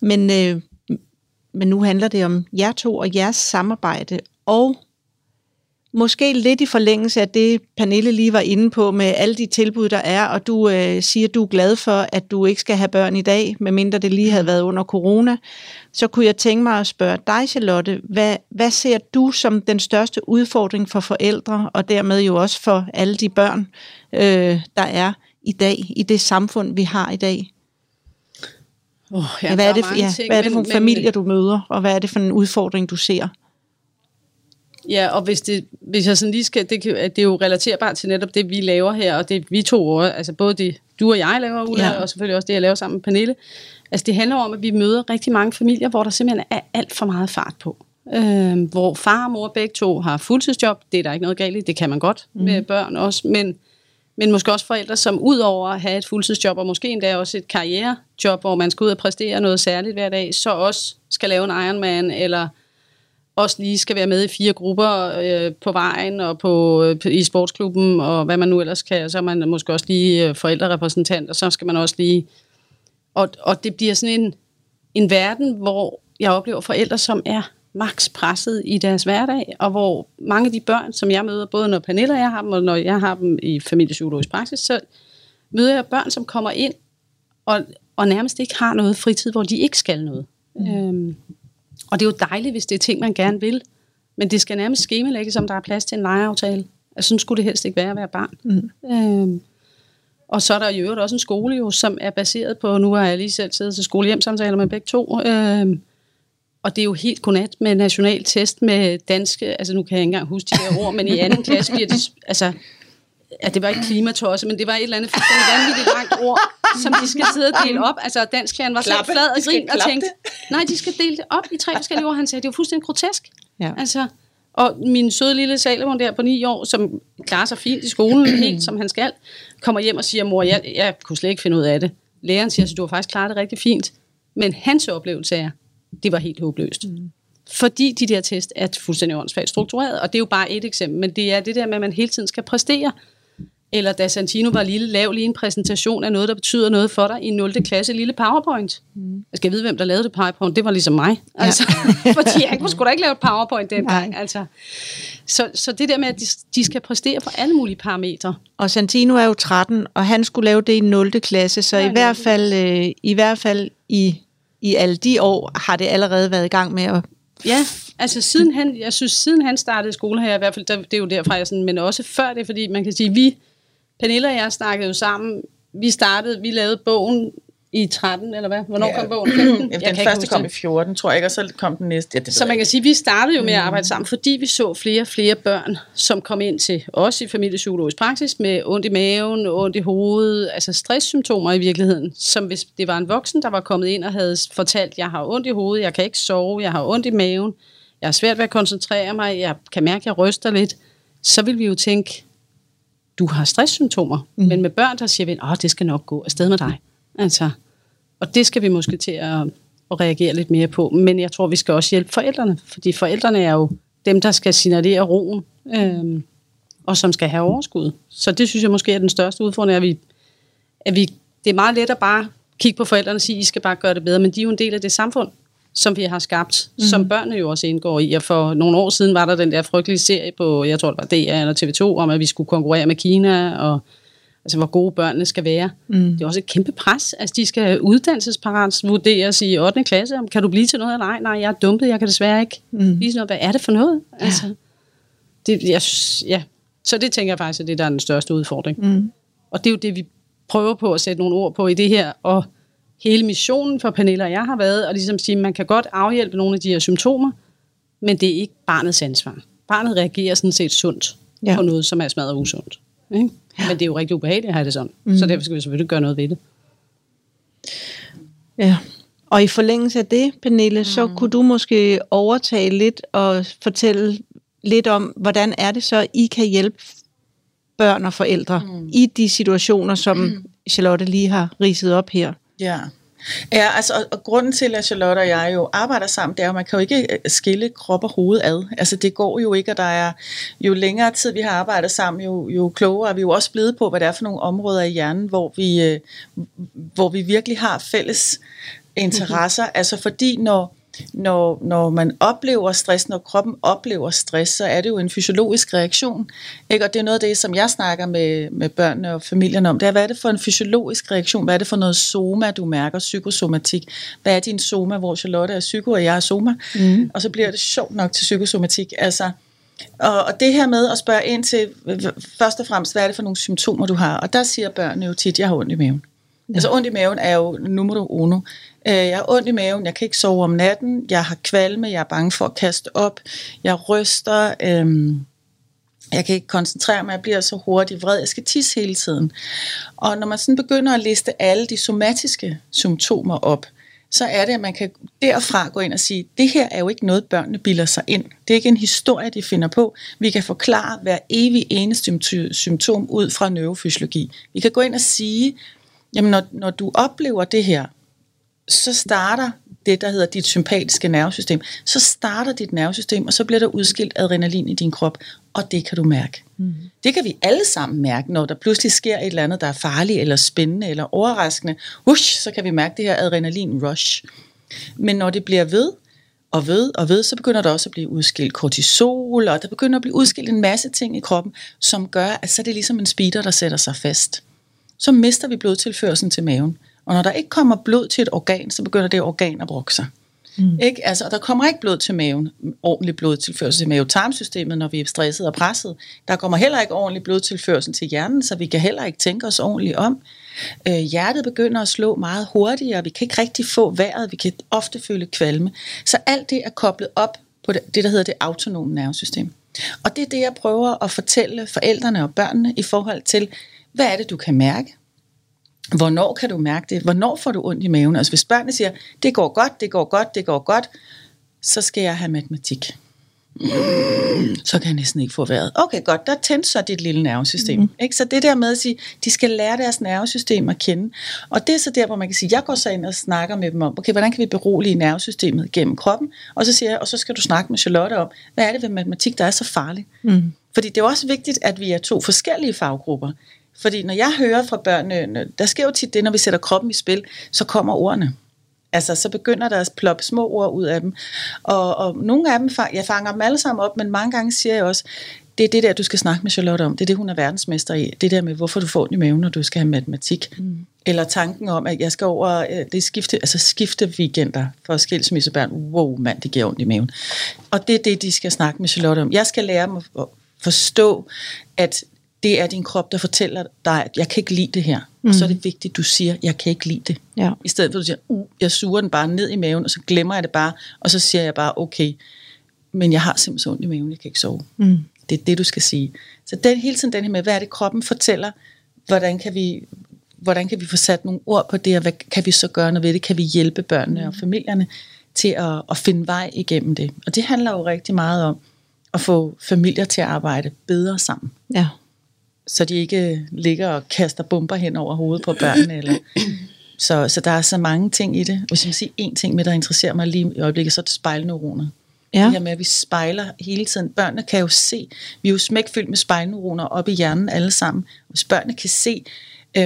Men nu handler det om jer to og jeres samarbejde, og Måske lidt i forlængelse af det, Pernille lige var inde på med alle de tilbud, der er, og du siger, at du er glad for, at du ikke skal have børn i dag, medmindre det lige havde været under corona. Så kunne jeg tænke mig at spørge dig, Charlotte, hvad ser du som den største udfordring for forældre, og dermed jo også for alle de børn, der er i dag, i det samfund, vi har i dag? Hvad er det for nogle familier, du møder, og hvad er det for en udfordring, du ser? Ja, og hvis jeg sådan lige skal, det er jo relaterbart til netop det, vi laver her, og det vi to, altså både det, du og jeg laver, Ulla, ja, og selvfølgelig også det, jeg laver sammen med Pernille. Altså det handler om, at vi møder rigtig mange familier, hvor der simpelthen er alt for meget fart på. Hvor far og mor begge to har fuldtidsjob, det er der ikke noget galt i, det kan man godt med børn også, men måske også forældre, som ud over at have et fuldtidsjob, og måske endda også et karrierejob, hvor man skal ud og præstere noget særligt hver dag, så også skal lave en Ironman, eller også lige skal være med i 4 grupper på vejen og i sportsklubben, og hvad man nu ellers kan. Så er man måske også lige forældrerepræsentant, og så skal man også lige... Og det bliver sådan en verden, hvor jeg oplever forældre, som er maks presset i deres hverdag, og hvor mange af de børn, som jeg møder, både når Pernille og jeg har dem, og når jeg har dem i familiepsykologisk praksis, så møder jeg børn, som kommer ind og nærmest ikke har noget fritid, hvor de ikke skal noget. Og det er jo dejligt, hvis det er ting, man gerne vil. Men det skal nærmest skemalægges, om der er plads til en legeaftale. Altså, sådan skulle det helst ikke være at være barn. Og så er der i øvrigt også en skole, jo, som er baseret på, nu har jeg lige selv siddet til skolehjemsamtaler med begge to. Og det er jo helt godnat med national test med danske, altså nu kan jeg ikke engang huske de her ord, men i anden klasse bliver det, altså... Ja, det var ikke klimatosse, men det var et eller andet fuldstændig vanvittigt langt ord, som de skal sidde og dele op. Altså, dansklæreren var så flad og grin og tænkte, nej, de skal dele det op i 3 forskellige ord. Han sagde, det var fuldstændig grotesk. Ja. Altså, og min søde lille Salomon der på 9 år, som klarer sig fint i skolen, helt som han skal, kommer hjem og siger, mor, jeg kunne slet ikke finde ud af det. Læreren siger, så du har faktisk klaret det rigtig fint. Men hans oplevelse er, det var helt håbløst. Fordi de der test er fuldstændig åndsfagt struktureret, og det er jo bare et eksempel, men det er det der med, at man hele tiden skal præstere. Eller da Santino var lille, lav lige en præsentation af noget, der betyder noget for dig i 0. klasse, lille PowerPoint. Jeg skal vide, hvem der lavede det PowerPoint. Det var ligesom mig. Ja. Altså, fordi jeg kunne sgu da ikke lave et PowerPoint dengang. Altså. Så det der med, at de skal præstere på alle mulige parametre. Og Santino er jo 13, og han skulle lave det i 0. klasse, så i hvert fald i alle de år har det allerede været i gang med at... Ja, altså siden han startede skole her, i hvert fald, det er jo derfra, jeg sådan, men også før det, fordi man kan sige, Pernille og jeg snakkede jo sammen. Vi lavede bogen i 13, eller hvad? Hvornår kom bogen? Den første kom i 14, tror jeg ikke, og så kom den næste. Ja, så man kan sige, vi startede jo med at arbejde sammen, fordi vi så flere og flere børn, som kom ind til os i familiepsykologisk praksis med ondt i maven, ondt i hovedet, altså stresssymptomer i virkeligheden, som hvis det var en voksen, der var kommet ind og havde fortalt, jeg har ondt i hovedet, jeg kan ikke sove, jeg har ondt i maven, jeg har svært ved at koncentrere mig, jeg kan mærke, jeg ryster lidt, så ville vi jo tænke, du har stresssymptomer, men med børn, der siger vi, det skal nok gå afsted med dig. Altså, og det skal vi måske til at reagere lidt mere på, men jeg tror, vi skal også hjælpe forældrene, fordi forældrene er jo dem, der skal signalere roen, og som skal have overskud. Så det synes jeg måske er den største udfordring, det er meget let at bare kigge på forældrene og sige, I skal bare gøre det bedre, men de er jo en del af det samfund, som vi har skabt, som børnene jo også indgår i. Og for nogle år siden var der den der frygtelige serie på, jeg tror det var DR eller TV2, om at vi skulle konkurrere med Kina, og altså hvor gode børnene skal være. Det er også et kæmpe pres. Altså de skal uddannelsesparats vurderes i 8. klasse, om kan du blive til noget eller ej? Nej, jeg er dumpet, jeg kan desværre ikke blive noget. Hvad er det for noget? Ja. Altså, så det tænker jeg faktisk er det, der er den største udfordring. Og det er jo det, vi prøver på at sætte nogle ord på i det her, og hele missionen for Pernille og jeg har været at ligesom sige, at man kan godt afhjælpe nogle af de her symptomer, men det er ikke barnets ansvar. Barnet reagerer sådan set sundt på noget, som er smadret usundt. Ikke? Ja. Men det er jo rigtig ubehageligt at have det sådan. Så derfor skal vi selvfølgelig gøre noget ved det. Ja. Og i forlængelse af det, Pernille, så kunne du måske overtage lidt og fortælle lidt om, hvordan er det så, I kan hjælpe børn og forældre i de situationer, som Charlotte lige har ridset op her. Ja, altså, og grunden til, at Charlotte og jeg jo arbejder sammen, det er jo, at man kan jo ikke skille krop og hoved ad. Altså, det går jo ikke, og der er jo længere tid, vi har arbejdet sammen, jo klogere er vi jo også blevet på, hvad det er for nogle områder i hjernen, hvor vi virkelig har fælles interesser. Altså, fordi når når man oplever stress, når kroppen oplever stress, så er det jo en fysiologisk reaktion, ikke? Og det er noget af det, som jeg snakker med børnene og familien om, det er, hvad er det for en fysiologisk reaktion, hvad er det for noget soma, du mærker, psykosomatik, hvad er din soma, hvor Charlotte er psyko, og jeg er soma, og så bliver det sjovt nok til psykosomatik, altså. Og det her med at spørge ind til, først og fremmest, hvad er det for nogle symptomer, du har? Og der siger børnene jo tit, jeg har ondt i maven. Ja. Altså ondt i maven er jo numero uno. Jeg har ondt i maven, jeg kan ikke sove om natten, jeg har kvalme, jeg er bange for at kaste op, jeg ryster, jeg kan ikke koncentrere mig, jeg bliver så hurtigt vred, jeg skal tisse hele tiden. Og når man sådan begynder at liste alle de somatiske symptomer op, så er det, at man kan derfra gå ind og sige, det her er jo ikke noget, børnene bilder sig ind. Det er ikke en historie, de finder på. Vi kan forklare hver evig eneste symptom ud fra neurofysiologi. Vi kan gå ind og sige, jamen når du oplever det her, så starter det, der hedder dit sympatiske nervesystem. Så starter dit nervesystem, og så bliver der udskilt adrenalin i din krop, og det kan du mærke. Det kan vi alle sammen mærke, når der pludselig sker et eller andet, der er farligt, eller spændende, eller overraskende. Så kan vi mærke det her adrenalin-rush. Men når det bliver ved, og ved, og ved, så begynder der også at blive udskilt kortisol, og der begynder at blive udskilt en masse ting i kroppen, som gør, at så er det ligesom en speeder, der sætter sig fast. Så mister vi blodtilførslen til maven. Og når der ikke kommer blod til et organ, så begynder det organ at brokke sig. Ikke? Altså, og der kommer ikke blod til maven, ordentlig blodtilførsel til mavetarmsystemet, når vi er stresset og presset. Der kommer heller ikke ordentlig blodtilførsel til hjernen, så vi kan heller ikke tænke os ordentligt om. Hjertet begynder at slå meget hurtigere, vi kan ikke rigtig få vejret, vi kan ofte føle kvalme. Så alt det er koblet op på det, der hedder det autonome nervesystem. Og det er det, jeg prøver at fortælle forældrene og børnene i forhold til, hvad er det, du kan mærke? Hvornår kan du mærke det? Hvornår får du ondt i maven? Altså hvis børnene siger, det går godt, det går godt, det går godt, så skal jeg have matematik. Så kan jeg næsten ikke få vejret. Okay, godt, der tænder så dit lille nervesystem. Ikke? Så det der med at sige, de skal lære deres nervesystem at kende. Og det er så der, hvor man kan sige, jeg går så ind og snakker med dem om, okay, hvordan kan vi berolige nervesystemet gennem kroppen? Og så siger jeg, og så skal du snakke med Charlotte om, hvad er det ved matematik, der er så farligt? Fordi det er også vigtigt, at vi er to forskellige faggrupper. Fordi når jeg hører fra børnene, der sker jo tit det, når vi sætter kroppen i spil, så kommer ordene. Altså, så begynder der at ploppe små ord ud af dem. Og nogle af dem, jeg fanger dem alle sammen op, men mange gange siger jeg også, det er det der, du skal snakke med Charlotte om. Det er det, hun er verdensmester i. Det der med, hvorfor du får den i maven, når du skal have matematik. Eller tanken om, at jeg skal over, det skifte weekender for skilsmissebørn. Wow, mand, det giver ondt i maven. Og det er det, de skal snakke med Charlotte om. Jeg skal lære dem at forstå, at det er din krop, der fortæller dig, at jeg kan ikke lide det her. Og så er det vigtigt, at du siger, jeg kan ikke lide det. Ja. I stedet for, at du siger, jeg suger den bare ned i maven, og så glemmer jeg det bare, og så siger jeg bare, okay, men jeg har simpelthen ondt i maven, jeg kan ikke sove. Det er det, du skal sige. Så hele tiden den her med, hvad er det, kroppen fortæller? Hvordan kan vi få sat nogle ord på det, og hvad kan vi så gøre noget ved det? Kan vi hjælpe børnene og familierne til at finde vej igennem det? Og det handler jo rigtig meget om at få familier til at arbejde bedre sammen. Ja. Så de ikke ligger og kaster bomber hen over hovedet på børnene. Eller. Så der er så mange ting i det. Hvis jeg må sige en ting med, der interesserer mig lige i øjeblikket, så er det spejlneuroner. Ja. Det her med, at vi spejler hele tiden. Børnene kan jo se. Vi er jo smækfyldt med spejlneuroner op i hjernen alle sammen. Hvis børnene kan se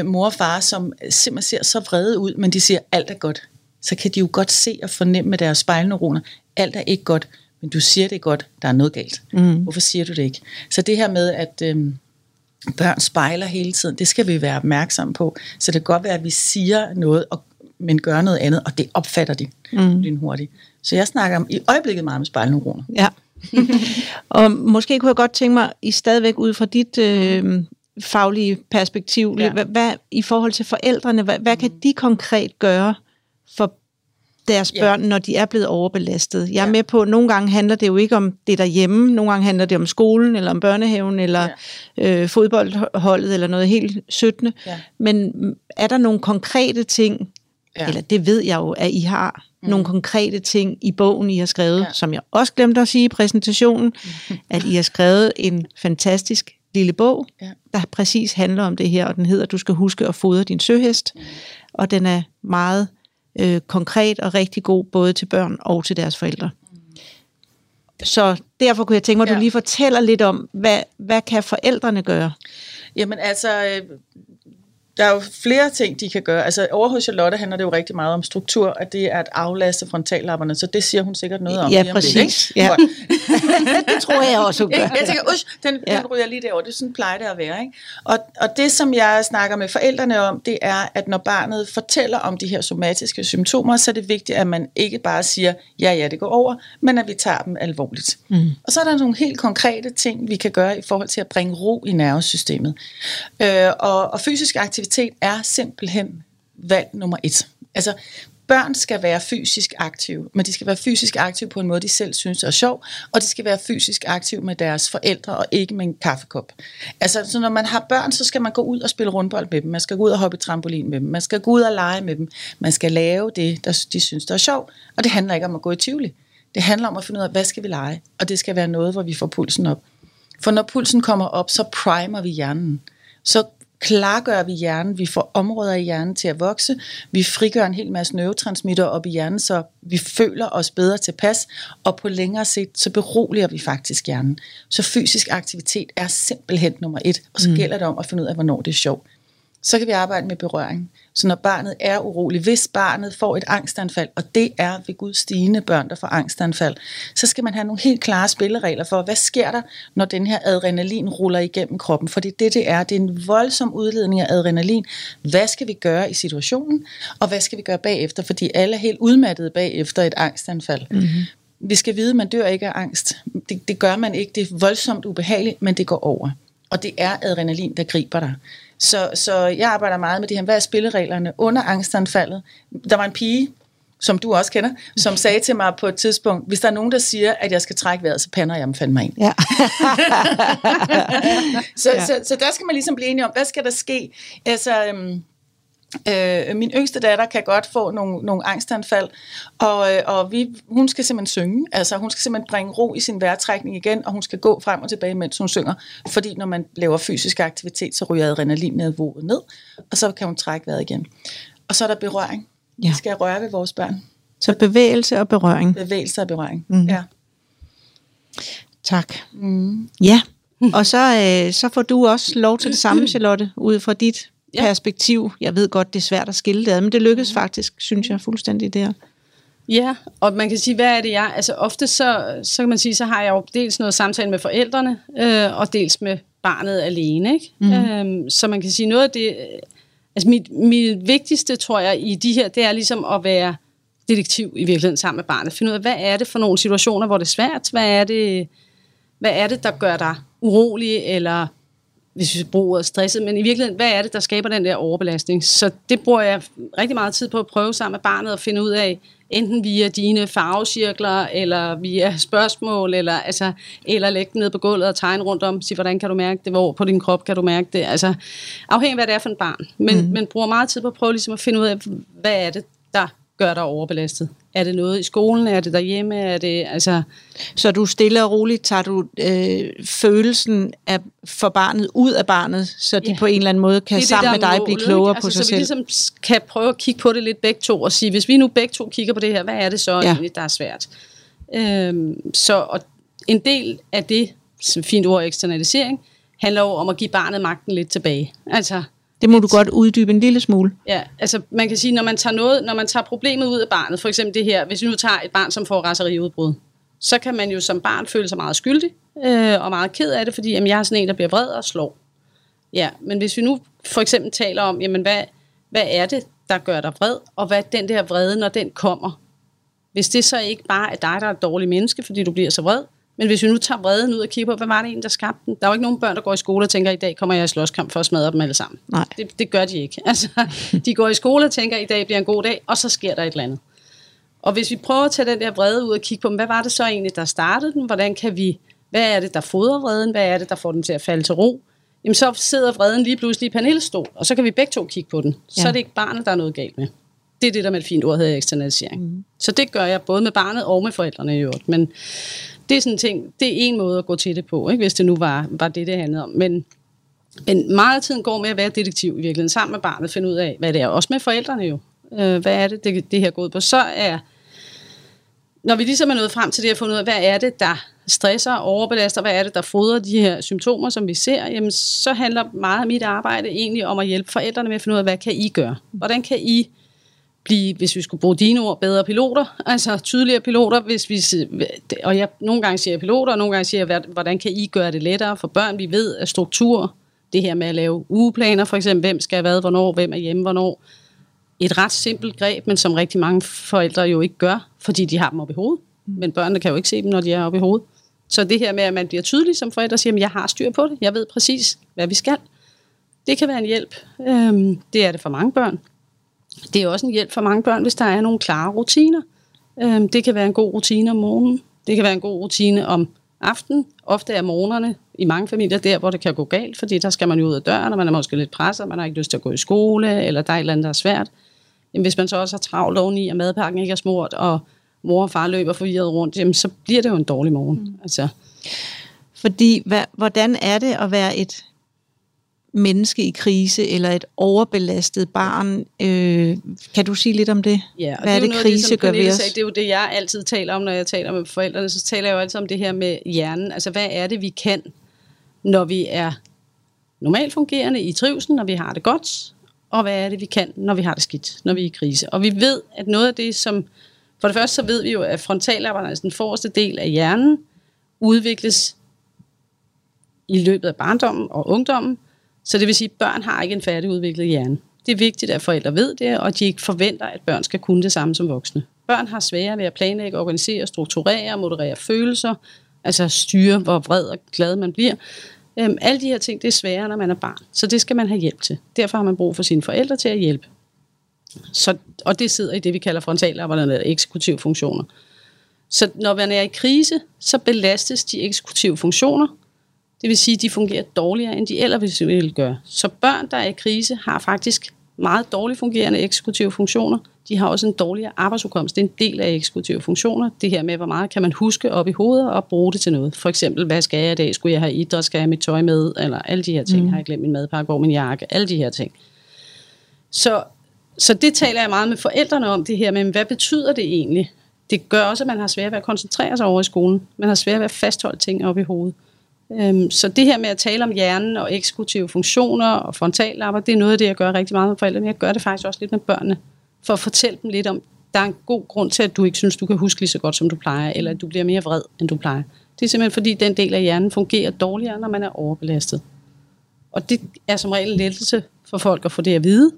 mor og far, som simpelthen ser så vrede ud, men de siger, alt er godt. Så kan de jo godt se og fornemme med deres spejlneuroner, alt er ikke godt, men du siger det godt, der er noget galt. Hvorfor siger du det ikke? Så det her med, at børn spejler hele tiden, det skal vi være opmærksomme på. Så det kan godt være, at vi siger noget, men gør noget andet, og det opfatter de lynhurtigt. Så jeg snakker i øjeblikket meget om spejlneuroner. Ja. Og måske kunne jeg godt tænke mig, I stadigvæk ud fra dit faglige perspektiv, ja. Hvad i forhold til forældrene, hvad kan de konkret gøre for deres børn, når de er blevet overbelastet? Jeg er med på, at nogle gange handler det jo ikke om det derhjemme, nogle gange handler det om skolen, eller om børnehaven, eller fodboldholdet, eller noget helt sødtende. Men er der nogle konkrete ting, eller det ved jeg jo, at I har, nogle konkrete ting i bogen, I har skrevet, som jeg også glemte at sige i præsentationen, at I har skrevet en fantastisk lille bog, der præcis handler om det her, og den hedder, Du skal huske at fodre din søhest, og den er meget konkret og rigtig god, både til børn og til deres forældre. Så derfor kunne jeg tænke mig, at du lige fortæller lidt om, hvad kan forældrene gøre? Jamen altså, Der er jo flere ting, de kan gøre. Altså over hos Charlotte handler det jo rigtig meget om struktur, og det er at aflaste frontallapperne, så det siger hun sikkert noget om. Ja, præcis. Det, ja. Det tror jeg også, hun gør. Jeg tænker, den ryger lige derovre. Det er sådan, plejer det at være. Ikke? Og det, som jeg snakker med forældrene om, det er, at når barnet fortæller om de her somatiske symptomer, så er det vigtigt, at man ikke bare siger, ja, det går over, men at vi tager dem alvorligt. Mm. Og så er der nogle helt konkrete ting, vi kan gøre i forhold til at bringe ro i nervesystemet. Og fysisk aktivitet er simpelthen valg nummer 1. Altså, børn skal være fysisk aktive, men de skal være fysisk aktive på en måde, de selv synes er sjov, og de skal være fysisk aktive med deres forældre, og ikke med en kaffekop. Altså, så når man har børn, så skal man gå ud og spille rundbold med dem, man skal gå ud og hoppe i trampolin med dem, man skal gå ud og lege med dem, man skal lave det, der de synes, der er sjov, og det handler ikke om at gå i Tivoli. Det handler om at finde ud af, hvad skal vi lege, og det skal være noget, hvor vi får pulsen op. For når pulsen kommer op, så primer vi hjernen. Så klargør vi hjernen, vi får områder i hjernen til at vokse, vi frigør en hel masse neurotransmitter op i hjernen, så vi føler os bedre tilpas, og på længere sigt, så beroliger vi faktisk hjernen. Så fysisk aktivitet er simpelthen nummer 1, og så gælder det om at finde ud af, hvornår det er sjovt. Så kan vi arbejde med berøring. Så når barnet er uroligt, hvis barnet får et angstanfald, og det er ved Gud stigende børn, der får angstanfald, så skal man have nogle helt klare spilleregler for, hvad sker der, når den her adrenalin ruller igennem kroppen? For det er det, det er. Det er en voldsom udledning af adrenalin. Hvad skal vi gøre i situationen, og hvad skal vi gøre bagefter? Fordi alle er helt udmattede bagefter et angstanfald. Mm-hmm. Vi skal vide, at man dør ikke af angst. Det gør man ikke. Det er voldsomt ubehageligt, men det går over. Og det er adrenalin, der griber dig. Så jeg arbejder meget med det her. Hvad er spillereglerne under angstanfaldet? Der var en pige, som du også kender, som sagde til mig på et tidspunkt, hvis der er nogen, der siger, at jeg skal trække vejret, så pander jeg dem fandme ind. Ja. Så der skal man ligesom blive enige om, hvad skal der ske? Altså, min yngste datter kan godt få nogle angstanfald, og hun skal simpelthen synge, altså hun skal simpelthen bringe ro i sin vejrtrækning igen, og hun skal gå frem og tilbage, mens hun synger, fordi når man laver fysisk aktivitet, så ryger adrenalinniveauet ned, og så kan hun trække vejret igen. Og så er der berøring. Ja. Vi skal røre ved vores børn. Så bevægelse og berøring. Bevægelse og berøring, ja. Tak. Mm. Ja, og så får du også lov til det samme, Charlotte, ud fra dit perspektiv. Jeg ved godt, det er svært at skille det ad, men det lykkes faktisk, synes jeg, fuldstændig der. Ja, og man kan sige, hvad er det jeg? Altså ofte så kan man sige, så har jeg jo dels noget samtale med forældrene, og dels med barnet alene, ikke? Mm. Så man kan sige noget af det, altså mit vigtigste, tror jeg, i de her, det er ligesom at være detektiv i virkeligheden sammen med barnet. Finde ud af, hvad er det for nogle situationer, hvor det er svært? Hvad er det, der gør dig urolig, eller hvis vi bruger ordet stresset, men i virkeligheden, hvad er det, der skaber den der overbelastning? Så det bruger jeg rigtig meget tid på at prøve sammen med barnet at finde ud af, enten via dine farvecirkler, eller via spørgsmål, eller lægge den ned på gulvet og tegne rundt om, sige, hvordan kan du mærke det, hvor på din krop kan du mærke det, altså afhængig af, hvad det er for en barn. Men bruger meget tid på at prøve ligesom at finde ud af, hvad er det, der gør dig overbelastet? Er det noget i skolen? Er det derhjemme? Er det, altså... Så du stille og roligt tager du følelsen for barnet ud af barnet, så de på en eller anden måde kan det sammen med dig blive klogere på sig selv. Så vi ligesom kan prøve at kigge på det lidt begge to og sige, hvis vi nu begge to kigger på det her, hvad er det så egentlig, der er svært? Og en del af det, som fint ord eksternalisering, handler jo om at give barnet magten lidt tilbage. Altså... Det må du godt uddybe en lille smule. Ja, altså man kan sige, når man tager problemet ud af barnet, for eksempel det her, hvis vi nu tager et barn, som får raseriudbrud, så kan man jo som barn føle sig meget skyldig, og meget ked af det, fordi jamen, jeg er sådan en, der bliver vred og slår. Ja, men hvis vi nu for eksempel taler om, jamen hvad er det, der gør dig vred, og hvad den der vrede, når den kommer, hvis det så ikke bare er dig, der er et dårligt menneske, fordi du bliver så vred, men hvis vi nu tager vreden ud og kigger på, hvad var det egentlig, der skabte den? Der er jo ikke nogen børn, der går i skole og tænker, i dag kommer jeg i slåskamp for at smadre dem alle sammen. Nej. Det gør de ikke. Altså, de går i skole og tænker, i dag bliver en god dag, og så sker der et eller andet. Og hvis vi prøver at tage den der vrede ud og kigge på, hvad var det så egentlig, der startede den? Hvad er det, der fodrer vreden? Hvad er det, der får dem til at falde til ro? Jamen, så sidder vreden lige pludselig i Pernilles stol, og så kan vi begge to kigge på den. Ja. Så er det ikke barnet, der er noget galt med. Det er det, der med et fint ord hedder eksternalisering. Mm. Så det gør jeg både med barnet og med forældrene i øvrigt. Men det er sådan en ting, det er en måde at gå til det på, ikke? Hvis det nu var det handlede om. Men meget af tiden går med at være detektiv i virkeligheden, sammen med barnet, finde ud af, hvad det er. Også med forældrene jo. Hvad er det her går ud på? Når vi ligesom er nået frem til det at finde ud af, hvad er det, der stresser, overbelaster, hvad er det, der fodrer de her symptomer, som vi ser, jamen så handler meget af mit arbejde egentlig om at hjælpe forældrene med at finde ud af, hvad kan I gøre? Hvordan kan I blive, hvis vi skulle bruge dine ord, bedre piloter, altså tydeligere piloter, hvis vi, og jeg nogle gange siger piloter, og nogle gange siger jeg, hvordan kan I gøre det lettere for børn? Vi ved, at struktur, det her med at lave ugeplaner, for eksempel, hvem skal hvad, hvornår, hvem er hjemme, hvornår, et ret simpelt greb, men som rigtig mange forældre jo ikke gør, fordi de har dem oppe i hovedet. Men børnene kan jo ikke se dem, når de er oppe i hovedet. Så det her med, at man bliver tydelig som forældre og siger, at jeg har styr på det, jeg ved præcis, hvad vi skal. Det kan være en hjælp. Det er det for mange børn. Det er også en hjælp for mange børn, hvis der er nogle klare rutiner. Det kan være en god rutine om morgenen. Det kan være en god rutine om aftenen. Ofte er morgenerne i mange familier der, hvor det kan gå galt, fordi der skal man jo ud af døren, og man er måske lidt presset, man har ikke lyst til at gå i skole, eller der er et eller andet, der er svært. Jamen, hvis man så også har travlt oveni, og madpakken ikke er smurt, og mor og far løber forvirret rundt, jamen, så bliver det jo en dårlig morgen. Altså. Fordi, hvordan er det at være et menneske i krise, eller et overbelastet barn? Kan du sige lidt om det? Ja, hvad det er det, krise gør ved os? Det er jo det, jeg altid taler om, når jeg taler med forældrene, så taler jeg jo altid om det her med hjernen. Altså, hvad er det, vi kan, når vi er normalt fungerende i trivsel, når vi har det godt, og hvad er det, vi kan, når vi har det skidt, når vi er i krise? Og vi ved, at noget af det, som for det første så ved vi jo, at frontallapperne, altså den forreste del af hjernen, udvikles i løbet af barndommen og ungdommen. Så det vil sige, at børn har ikke en færdigudviklet hjerne. Det er vigtigt, at forældre ved det, og de ikke forventer, at børn skal kunne det samme som voksne. Børn har sværere ved at planlægge, organisere, strukturere, moderere følelser, altså styre, hvor vred og glad man bliver. Alle de her ting, det er sværere, når man er barn. Så det skal man have hjælp til. Derfor har man brug for sine forældre til at hjælpe. Så, og det sidder i det, vi kalder frontallapperne eller eksekutive funktioner. Så når man er i krise, så belastes de eksekutive funktioner. Det vil sige, at de fungerer dårligere, end de ellers ville gøre. Så børn, der er i krise, har faktisk meget dårligt fungerende eksekutive funktioner. De har også en dårligere arbejdsudkomst. Det er en del af eksekutive funktioner. Det her med, hvor meget kan man huske op i hovedet og bruge det til noget. For eksempel, hvad skal jeg i dag? Skulle jeg have idræt? Skal jeg have mit tøj med? Eller alle de her ting. Har jeg glemt min madpakke? Hvor min jakke? Alle de her ting. Så det taler jeg meget med forældrene om, det her med, hvad betyder det egentlig? Det gør også, at man har svært ved at koncentrere sig over i skolen. Man har svært ved at fastholde ting op i hovedet. Så det her med at tale om hjernen og eksekutive funktioner og frontallapper, det er noget af det, jeg gør rigtig meget med forældrene. Jeg gør det faktisk også lidt med børnene, for at fortælle dem lidt om, der er en god grund til, at du ikke synes, du kan huske lige så godt, som du plejer, eller at du bliver mere vred, end du plejer. Det er simpelthen fordi, den del af hjernen fungerer dårligere, når man er overbelastet. Og det er som regel en lettelse for folk at få det at vide,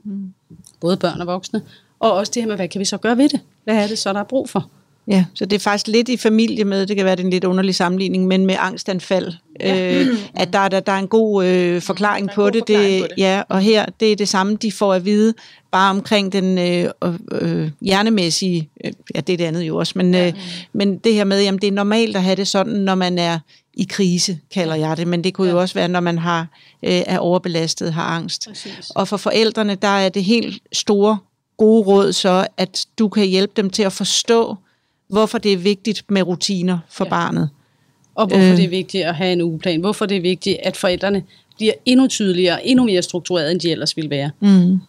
både børn og voksne, og også det her med, hvad kan vi så gøre ved det? Hvad er det så, der er brug for? Ja, så det er faktisk lidt i familie med, det kan være det en lidt underlig sammenligning, men med angstanfald, at der er en god forklaring på det. Ja, og her, det er det samme, de får at vide, bare omkring den hjernemæssige, ja, det er det andet jo også, men det her med, jamen det er normalt at have det sådan, når man er i krise, kalder jeg det, men det kunne jo også være, når man er overbelastet, har angst. Præcis. Og for forældrene, der er det helt store, gode råd så, at du kan hjælpe dem til at forstå, hvorfor det er vigtigt med rutiner for barnet. Og hvorfor det er vigtigt at have en ugeplan. Hvorfor det er vigtigt, at forældrene bliver endnu tydeligere, endnu mere struktureret, end de ellers ville være.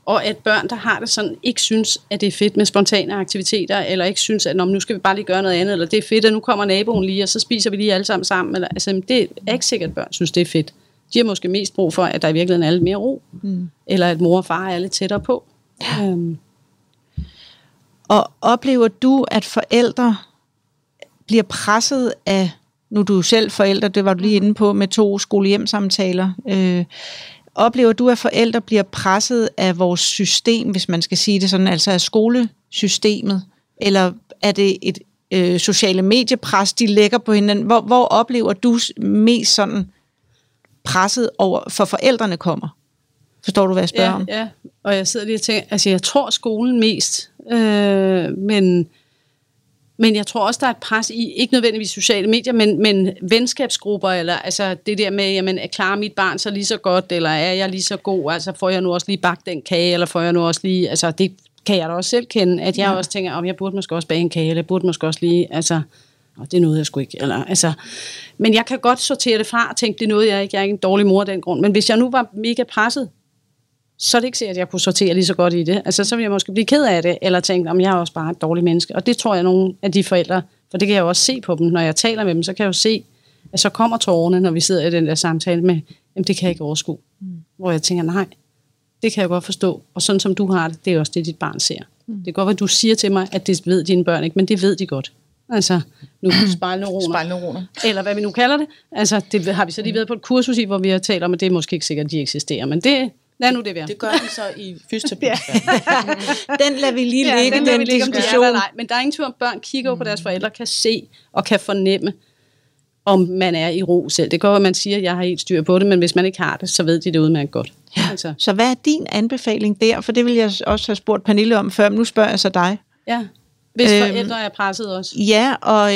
Og at børn, der har det sådan, ikke synes, at det er fedt med spontane aktiviteter, eller ikke synes, at nu skal vi bare lige gøre noget andet, eller det er fedt, at nu kommer naboen lige, og så spiser vi lige alle sammen. Eller, altså, det er ikke sikkert, at børn synes, det er fedt. De har måske mest brug for, at der i virkeligheden er lidt mere ro, eller at mor og far er lidt tættere på. Og oplever du, at forældre bliver presset af, nu er du selv forældre, det var du lige inde på med 2 skole-hjem-samtaler. Oplever du, at forældre bliver presset af vores system, hvis man skal sige det sådan, altså af skolesystemet? Eller er det et sociale mediepres, de lægger på hinanden? Hvor oplever du mest sådan presset over, for forældrene kommer? Forstår du, hvad jeg spørger om? Ja, og jeg sidder lige og tænker, altså jeg tror skolen mest, men jeg tror også, der er et pres i, ikke nødvendigvis sociale medier, men venskabsgrupper, eller altså det der med, jamen klarer mit barn så lige så godt, eller er jeg lige så god, altså får jeg nu også lige bagt den kage, eller får jeg nu også lige, altså det kan jeg da også selv kende, at jeg også tænker, jeg burde måske også bage en kage, eller jeg burde måske også lige, altså det er noget, jeg sgu ikke, eller altså, men jeg kan godt sortere det fra og tænke, det er noget, jeg er ikke en dårlig mor af den grund, men hvis jeg nu var mega presset, så er det ikke sikkert, at jeg kunne sortere lige så godt i det. Altså, så vil jeg måske blive ked af det, eller tænke, om jeg er også bare et dårligt menneske. Og det tror jeg, nogle af de forældre For det kan jeg jo også se på dem. Når jeg taler med dem, så kan jeg jo se, at så kommer tårerne, når vi sidder i den der samtale med, jamen det kan jeg ikke overskue. Mm. Hvor jeg tænker, nej, det kan jeg godt forstå. Og sådan som du har det, det er også det, dit barn ser. Mm. Det er godt, at du siger til mig, at det ved dine børn ikke, men det ved de godt. Altså, nu spejlneuroner. Eller hvad vi nu kalder det. Altså, det har vi så lige været på et kursus i, hvor vi har talt om, at det er måske ikke sikkert, at de eksisterer, men det... Lad nu det være. Det gør de så i fysioterapi. Den lader vi lige ligge, den diskussion. Men der er ingen tvivl om, børn kigger på deres forældre, kan se og kan fornemme, om man er i ro selv. Det går, at man siger, at jeg har helt styr på det, men hvis man ikke har det, så ved de det udmærket godt. Ja. Altså. Så hvad er din anbefaling der? For det vil jeg også have spurgt Pernille om før, men nu spørger jeg så dig. Ja. Hvis forældre er presset også. Ja, og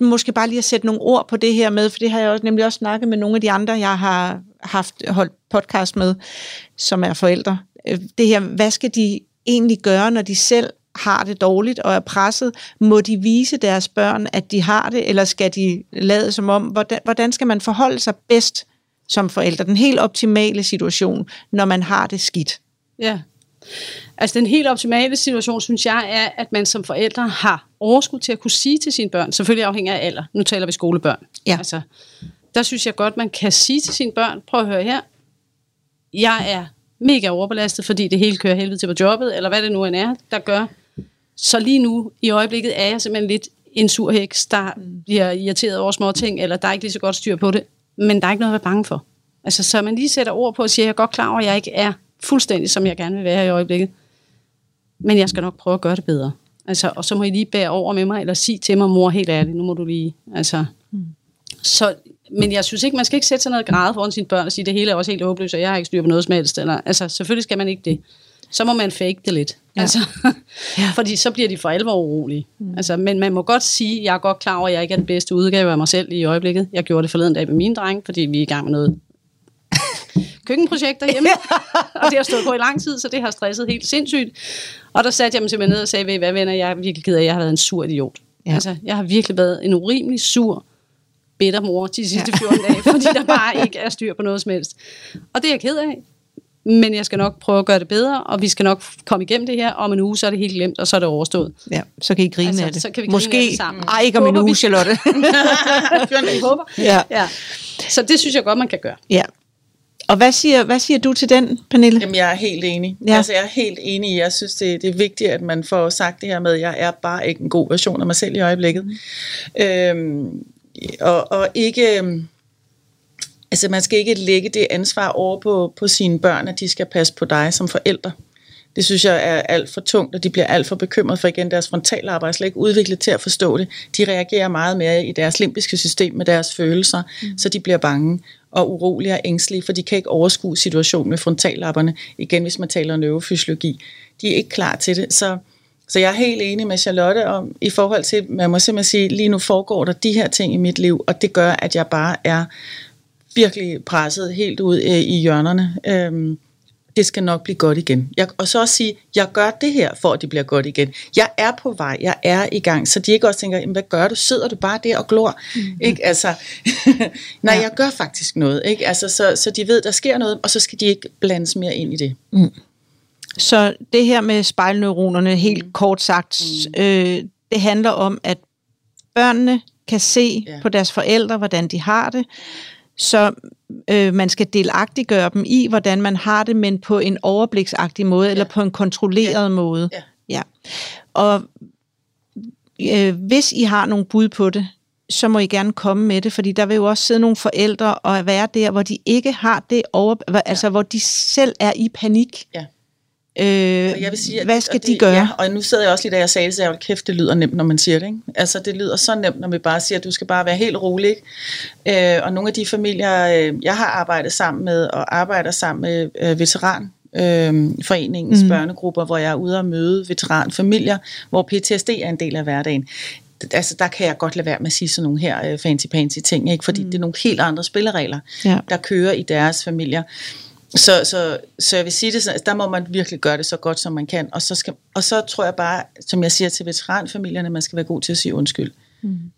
måske bare lige at sætte nogle ord på det her med, for det har jeg også, nemlig også snakket med nogle af de andre, jeg har holdt podcast med, som er forældre. Det her, hvad skal de egentlig gøre, når de selv har det dårligt og er presset? Må de vise deres børn, at de har det, eller skal de lade som om? Hvordan skal man forholde sig bedst som forældre? Den helt optimale situation, når man har det skidt. Ja. Altså den helt optimale situation, synes jeg, er, at man som forældre har overskud til at kunne sige til sine børn, selvfølgelig afhængig af alder, nu taler vi skolebørn. Ja. Altså, der synes jeg godt, man kan sige til sine børn, prøv at høre her, jeg er mega overbelastet, fordi det hele kører helvede til på jobbet, eller hvad det nu end er, der gør. Så lige nu, i øjeblikket, er jeg simpelthen lidt en sur heks, der bliver irriteret over små ting, eller der er ikke lige så godt styr på det, men der er ikke noget at være bange for. Altså, så man lige sætter ord på og siger, jeg er godt klar over, at jeg ikke er fuldstændig, som jeg gerne vil være i øjeblikket. Men jeg skal nok prøve at gøre det bedre. Altså, og så må I lige bære over med mig, eller sige til mig, mor, helt ærligt, nu må du lige... Altså. Så, men jeg synes ikke, man skal ikke sætte sig ned og græde foran sine børn og sige, det hele er også helt håbløst, og jeg har ikke styr på noget som helst. Eller, altså, selvfølgelig skal man ikke det. Så må man fake det lidt. Ja. Altså, fordi så bliver de for alvor urolige. Altså, men man må godt sige, jeg er godt klar over, at jeg ikke er den bedste udgave af mig selv i øjeblikket. Jeg gjorde det forleden dag med mine drenge, fordi vi er i gang med noget køkkenprojekt derhjemme, og det har stået på i lang tid, så det har stresset helt sindssygt. Og der satte jeg mig simpelthen ned og sagde, ved I hvad venner, jeg er virkelig ked af, jeg har været en sur idiot. Ja. Altså, jeg har virkelig været en urimelig sur, bitter mor de sidste 14 dage, fordi der bare ikke er styr på noget som helst. Og det er jeg ked af, men jeg skal nok prøve at gøre det bedre, og vi skal nok komme igennem det her, og om en uge, så er det helt glemt, og så er det overstået. Ja, så kan I grine altså, af det. Så kan vi måske grine af det sammen. Ej, ikke om en uge, Charlotte. Ja. Ja. Så det synes jeg godt, man kan gøre. Ja. Og hvad siger du til den, Pernille? Jamen, jeg er helt enig. Ja. Altså, jeg er helt enig. Jeg synes, det er vigtigt, at man får sagt det her med, at jeg er bare ikke en god version af mig selv i øjeblikket. Og ikke... Altså, man skal ikke lægge det ansvar over på sine børn, at de skal passe på dig som forældre. Det synes jeg er alt for tungt, og de bliver alt for bekymret for igen. Deres frontale arbejde er slet ikke udviklet til at forstå det. De reagerer meget mere i deres limbiske system med deres følelser, så de bliver bange og urolige og ængstelige, for de kan ikke overskue situationen med frontallapperne. Igen, hvis man taler om neurofysiologi. De er ikke klar til det. Så jeg er helt enig med Charlotte om, i forhold til, man må simpelthen sige, lige nu foregår der de her ting i mit liv, og det gør, at jeg bare er virkelig presset helt ud i hjørnerne. Det skal nok blive godt igen. Og så også sige, jeg gør det her, for at det bliver godt igen. Jeg er på vej, jeg er i gang, så de ikke også tænker, hvad gør du? Sidder du bare der og glor? Ikke? Altså, nej, jeg gør faktisk noget. Ikke? Altså, så de ved, der sker noget, og så skal de ikke blandes mere ind i det. Så det her med spejlneuronerne, helt kort sagt, det handler om, at børnene kan se på deres forældre, hvordan de har det, så man skal delagtiggøre dem i, hvordan man har det, men på en overbliksagtig måde, eller på en kontrolleret måde. Ja. Og hvis I har nogle bud på det, så må I gerne komme med det, fordi der vil jo også sidde nogle forældre og være der, hvor de ikke har det altså hvor de selv er i panik. Ja. Jeg vil sige, hvad skal de gøre? Ja, og nu sidder jeg også lige, da jeg sagde det, så jeg, kæft, det lyder nemt, når man siger det, ikke? Altså, det lyder så nemt, når vi bare siger, at du skal bare være helt rolig. Og nogle af de familier, jeg har arbejdet sammen med, og arbejder sammen med veteranforeningens børnegrupper, hvor jeg er ude og møde veteranfamilier, hvor PTSD er en del af hverdagen. Altså, der kan jeg godt lade være med at sige sådan nogle her fancy-pansy ting, ikke? Fordi det er nogle helt andre spilleregler, der kører i deres familier. Så jeg vil sige det sådan, der må man virkelig gøre det så godt, som man kan. Og så tror jeg bare, som jeg siger til veteranfamilierne, man skal være god til at sige undskyld.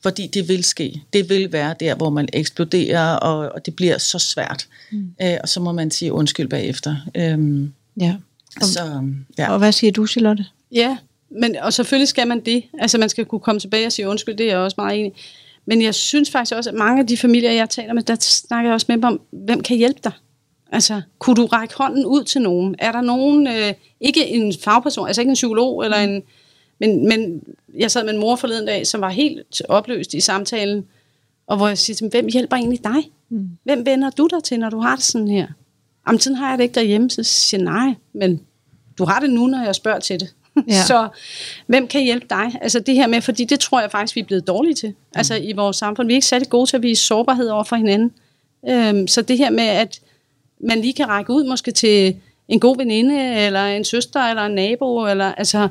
Fordi det vil ske. Det vil være der, hvor man eksploderer, og det bliver så svært. Og så må man sige undskyld bagefter. Og hvad siger du, Charlotte? Ja, Men, og selvfølgelig skal man det. Altså man skal kunne komme tilbage og sige undskyld, det er jeg også meget enig. Men jeg synes faktisk også, at mange af de familier, jeg taler med, der snakker jeg også med dem om, hvem kan hjælpe dig? Altså, kunne du række hånden ud til nogen? Er der nogen, ikke en fagperson, altså ikke en psykolog, eller en, men jeg sad med en mor forleden dag, som var helt opløst i samtalen, og hvor jeg siger til dem, hvem hjælper egentlig dig? Hvem vender du dig til, når du har det sådan her? Jamen, sådan har jeg det ikke derhjemme, så siger nej, men du har det nu, når jeg spørger til det. Ja. Så hvem kan hjælpe dig? Altså det her med, fordi det tror jeg faktisk, vi er blevet dårlige til. Altså i vores samfund. Vi er ikke særlig gode til at vise sårbarhed over for hinanden. Så det her med, at man lige kan række ud måske til en god veninde, eller en søster, eller en nabo, eller, altså,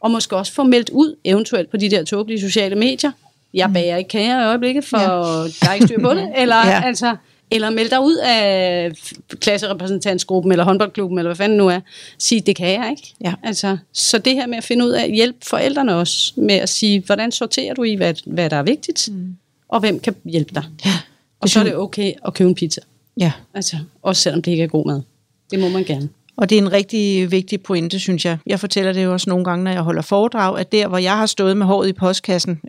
og måske også få meldt ud, eventuelt på de der tåbelige sociale medier. Jeg bager ikke kager i øjeblikket, for der er ikke styr på det. Eller, altså, eller meld dig ud af klasserepræsentantsgruppen, eller håndboldklubben, eller hvad fanden nu er. Sig, det kan jeg ikke. Ja. Altså, så det her med at finde ud af, hjælp forældrene også med at sige, hvordan sorterer du i, hvad der er vigtigt, og hvem kan hjælpe dig. Ja. Og så er det okay at købe en pizza. Ja. Altså, også selvom det ikke er god mad. Det må man gerne. Og det er en rigtig vigtig pointe, synes jeg. Jeg fortæller det jo også nogle gange, når jeg holder foredrag, at der, hvor jeg har stået med håret i postkassen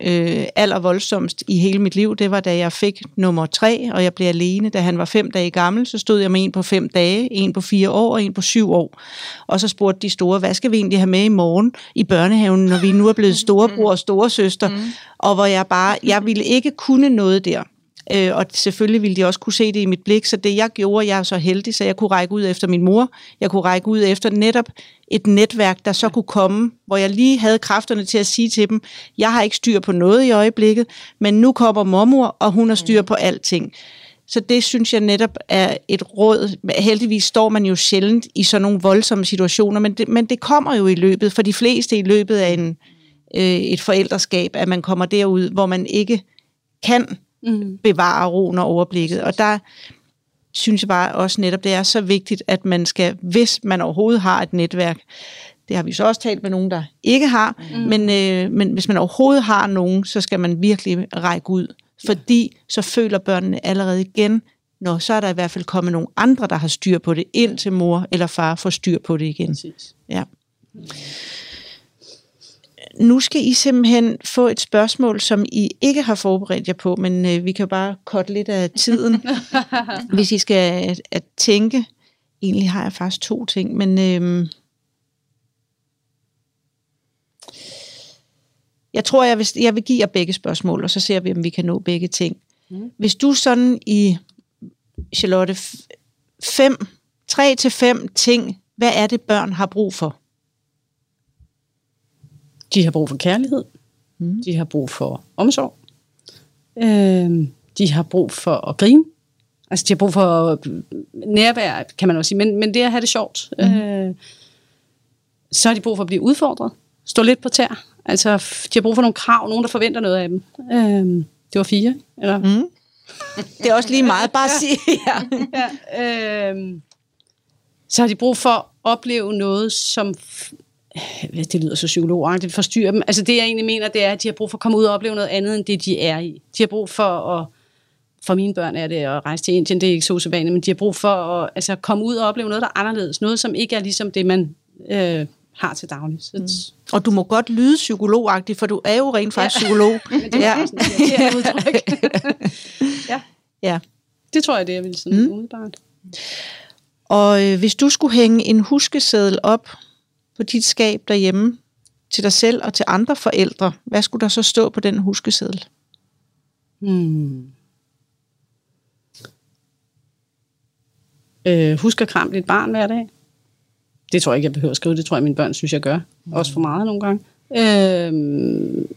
allervoldsomst i hele mit liv, det var, da jeg fik nummer 3, og jeg blev alene. Da han var 5 dage gammel, så stod jeg med en på 5 dage, en på 4 år og en på 7 år. Og så spurgte de store, hvad skal vi egentlig have med i morgen i børnehaven, når vi nu er blevet storebror og storesøster? Og hvor jeg ville ikke kunne noget der. Og selvfølgelig ville de også kunne se det i mit blik, så det jeg gjorde, jeg er så heldig, så jeg kunne række ud efter min mor, jeg kunne række ud efter netop et netværk, der så kunne komme, hvor jeg lige havde kræfterne til at sige til dem, jeg har ikke styr på noget i øjeblikket, men nu kommer mormor, og hun har styr på alting. Så det synes jeg netop er et råd. Heldigvis står man jo sjældent i sådan nogle voldsomme situationer, men det kommer jo i løbet, for de fleste i løbet af et forældreskab, at man kommer derud, hvor man ikke kan bevare roen og overblikket. Og der synes jeg bare også netop, det er så vigtigt, at man skal, hvis man overhovedet har et netværk, det har vi så også talt med nogen, der ikke har, men hvis man overhovedet har nogen, så skal man virkelig række ud, fordi så føler børnene allerede igen, når så er der i hvert fald kommet nogle andre, der har styr på det, indtil mor eller far får styr på det igen. Ja. Nu skal I simpelthen få et spørgsmål, som I ikke har forberedt jer på, men vi kan bare cutte lidt af tiden, hvis I skal at tænke. Egentlig har jeg faktisk 2 ting, men jeg tror, jeg vil give jer begge spørgsmål, og så ser vi, om vi kan nå begge ting. Hvis du sådan i, Charlotte, 3 til 5 ting, hvad er det, børn har brug for? De har brug for kærlighed, de har brug for omsorg, de har brug for at grine, altså de har brug for nærvær, kan man også sige, men det at have det sjovt, så har de brug for at blive udfordret, stå lidt på tær, altså de har brug for nogle krav, nogen der forventer noget af dem, det var 4, eller? Det er også lige meget, bare at sige. Så har de brug for at opleve noget, som... det lyder så psykologagtigt, forstyrrer dem. Altså det, jeg egentlig mener, det er, at de har brug for at komme ud og opleve noget andet, end det, de er i. De har brug for at, for mine børn er det at rejse til Indien, det er ikke så usædvanligt, men de har brug for at altså, komme ud og opleve noget, der er anderledes. Noget, som ikke er ligesom det, man har til daglig. Og du må godt lyde psykologagtigt, for du er jo rent faktisk psykolog. Men det er sådan, det er udtryk. Det tror jeg, det er vel sådan umiddelbart. Og hvis du skulle hænge en huskeseddel op på dit skab derhjemme, til dig selv og til andre forældre, hvad skulle der så stå på den huskeseddel? Husk at kramme dit barn hver dag. Det tror jeg ikke, jeg behøver at skrive. Det tror jeg, mine børn synes, jeg gør. Også for meget nogle gange.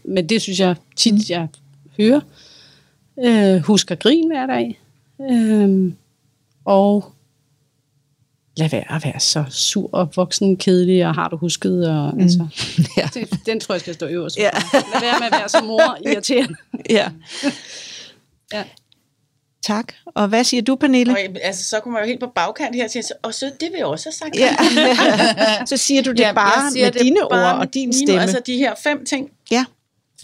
Men det synes jeg tit, jeg hører. Husk at grine hver dag. Og lad være at være så sur og voksen, kedelig, og har du husket? Og, altså, den tror jeg skal stå øverst. Lad være med at være så mor, irriterende. Tak. Og hvad siger du, Pernille? Altså, så kommer jeg jo helt på bagkant her og siger, og så det vil jeg også have sagt. Så siger du det bare med det dine bare ord og din stemme. Altså de her 5 ting.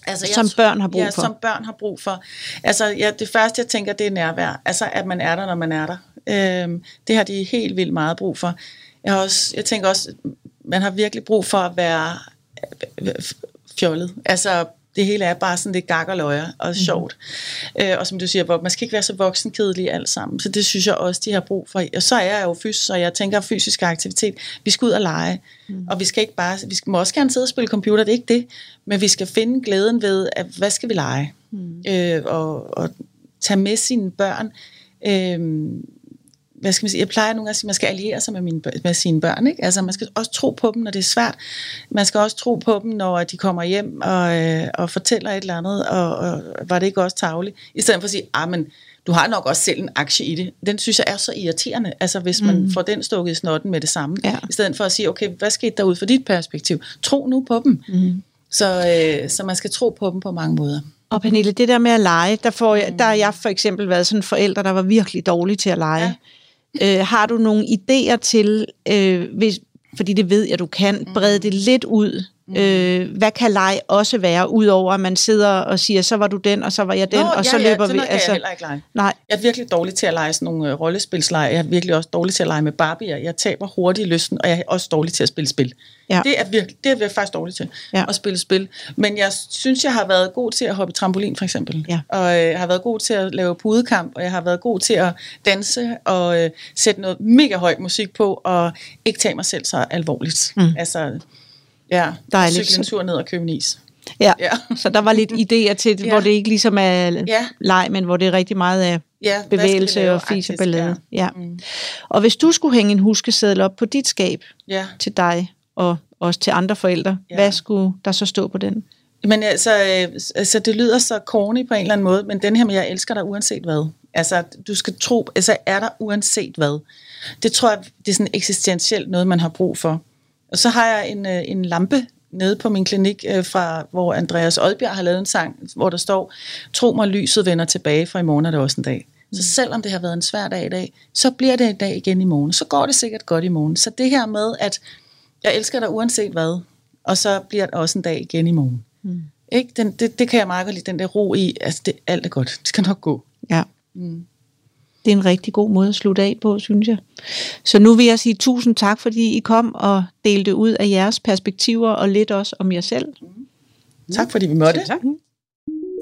Altså, som børn har brug for. Som børn har brug for. Altså, det første, jeg tænker, det er nærvær. Altså, at man er der, når man er der. Det har de helt vildt meget brug for. Jeg tænker også, man har virkelig brug for at være fjollet. Altså, det hele er bare sådan lidt gak og løjer og sjovt. Og som du siger, Bob, man skal ikke være så voksenkedelig alt sammen. Så det synes jeg også, de har brug for. Og så er jeg jo fys, og jeg tænker fysisk aktivitet. Vi skal ud og lege. Og vi skal ikke bare, vi må også gerne sidde og spille computer, det er ikke det. Men vi skal finde glæden ved, at hvad skal vi lege? Og tage med sine børn. Hvad skal man sige? Jeg plejer nogle gange at sige, at man skal alliere sig med sine børn, ikke? Altså, man skal også tro på dem, når det er svært. Man skal også tro på dem, når de kommer hjem og fortæller et eller andet, og var det ikke også tarveligt? I stedet for at sige, men du har nok også selv en aktie i det. Den synes jeg er så irriterende, altså hvis man får den stukket i snotten med det samme. Ja. I stedet for at sige, okay, hvad skete der ud fra dit perspektiv? Tro nu på dem. Så man skal tro på dem på mange måder. Og Pernille, det der med at lege, der har jeg for eksempel været sådan en forælder, der var virkelig dårlig til at lege. Ja. Har du nogle idéer til, fordi det ved jeg, du kan, brede det lidt ud? Hvad kan leg også være, udover at man sidder og siger, så var du den, og så var jeg den, og så løber vi. Altså, jeg ikke lege. Nej. Jeg er virkelig dårlig til at lege sådan nogle rollespilsleje. Jeg er virkelig også dårlig til at lege med Barbie. Jeg taber hurtigt lysten, og jeg er også dårlig til at spille spil. Ja. Det er jeg faktisk dårlig til, at spille spil. Men jeg synes, jeg har været god til at hoppe trampolin, for eksempel. Ja. Og jeg har været god til at lave pudekamp, og jeg har været god til at danse, og sætte noget mega høj musik på, og ikke tage mig selv så alvorligt. Altså... Ja, cykle en tur ned og købe en is. Ja, så der var lidt idéer til, hvor det ikke ligesom er leg, men hvor det er rigtig meget af bevægelse og fis og ballade. Ja. Og hvis du skulle hænge en huskeseddel op på dit skab til dig og også til andre forældre, hvad skulle der så stå på den? Men altså, det lyder så corny på en eller anden måde, men den her med, jeg elsker dig uanset hvad. Altså, du skal tro, altså er der uanset hvad. Det tror jeg, det er sådan eksistentielt noget, man har brug for. Og så har jeg en lampe nede på min klinik, hvor Andreas Aalbjerg har lavet en sang, hvor der står, tro mig, lyset vender tilbage, for i morgen er det også en dag. Så selvom det har været en svær dag i dag, så bliver det en dag igen i morgen. Så går det sikkert godt i morgen. Så det her med, at jeg elsker dig uanset hvad, og så bliver det også en dag igen i morgen. Ikke? Det kan jeg meget godt lide, den der ro i, altså alt er godt, det skal nok gå. Ja. Det er en rigtig god måde at slutte af på, synes jeg. Så nu vil jeg sige tusind tak, fordi I kom og delte ud af jeres perspektiver og lidt også om jer selv. Tak fordi vi måtte. Tak.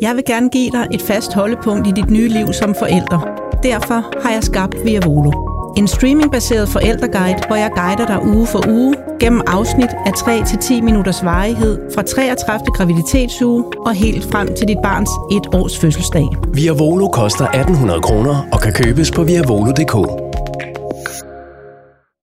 Jeg vil gerne give dig et fast holdepunkt i dit nye liv som forælder. Derfor har jeg skabt Via Volo. En streamingbaseret forældreguide, hvor jeg guider dig uge for uge gennem afsnit af 3-10 minutters varighed fra 33. graviditetsuge og helt frem til dit barns 1 års fødselsdag. Via Volo koster 1.800 kroner og kan købes på viavolo.dk.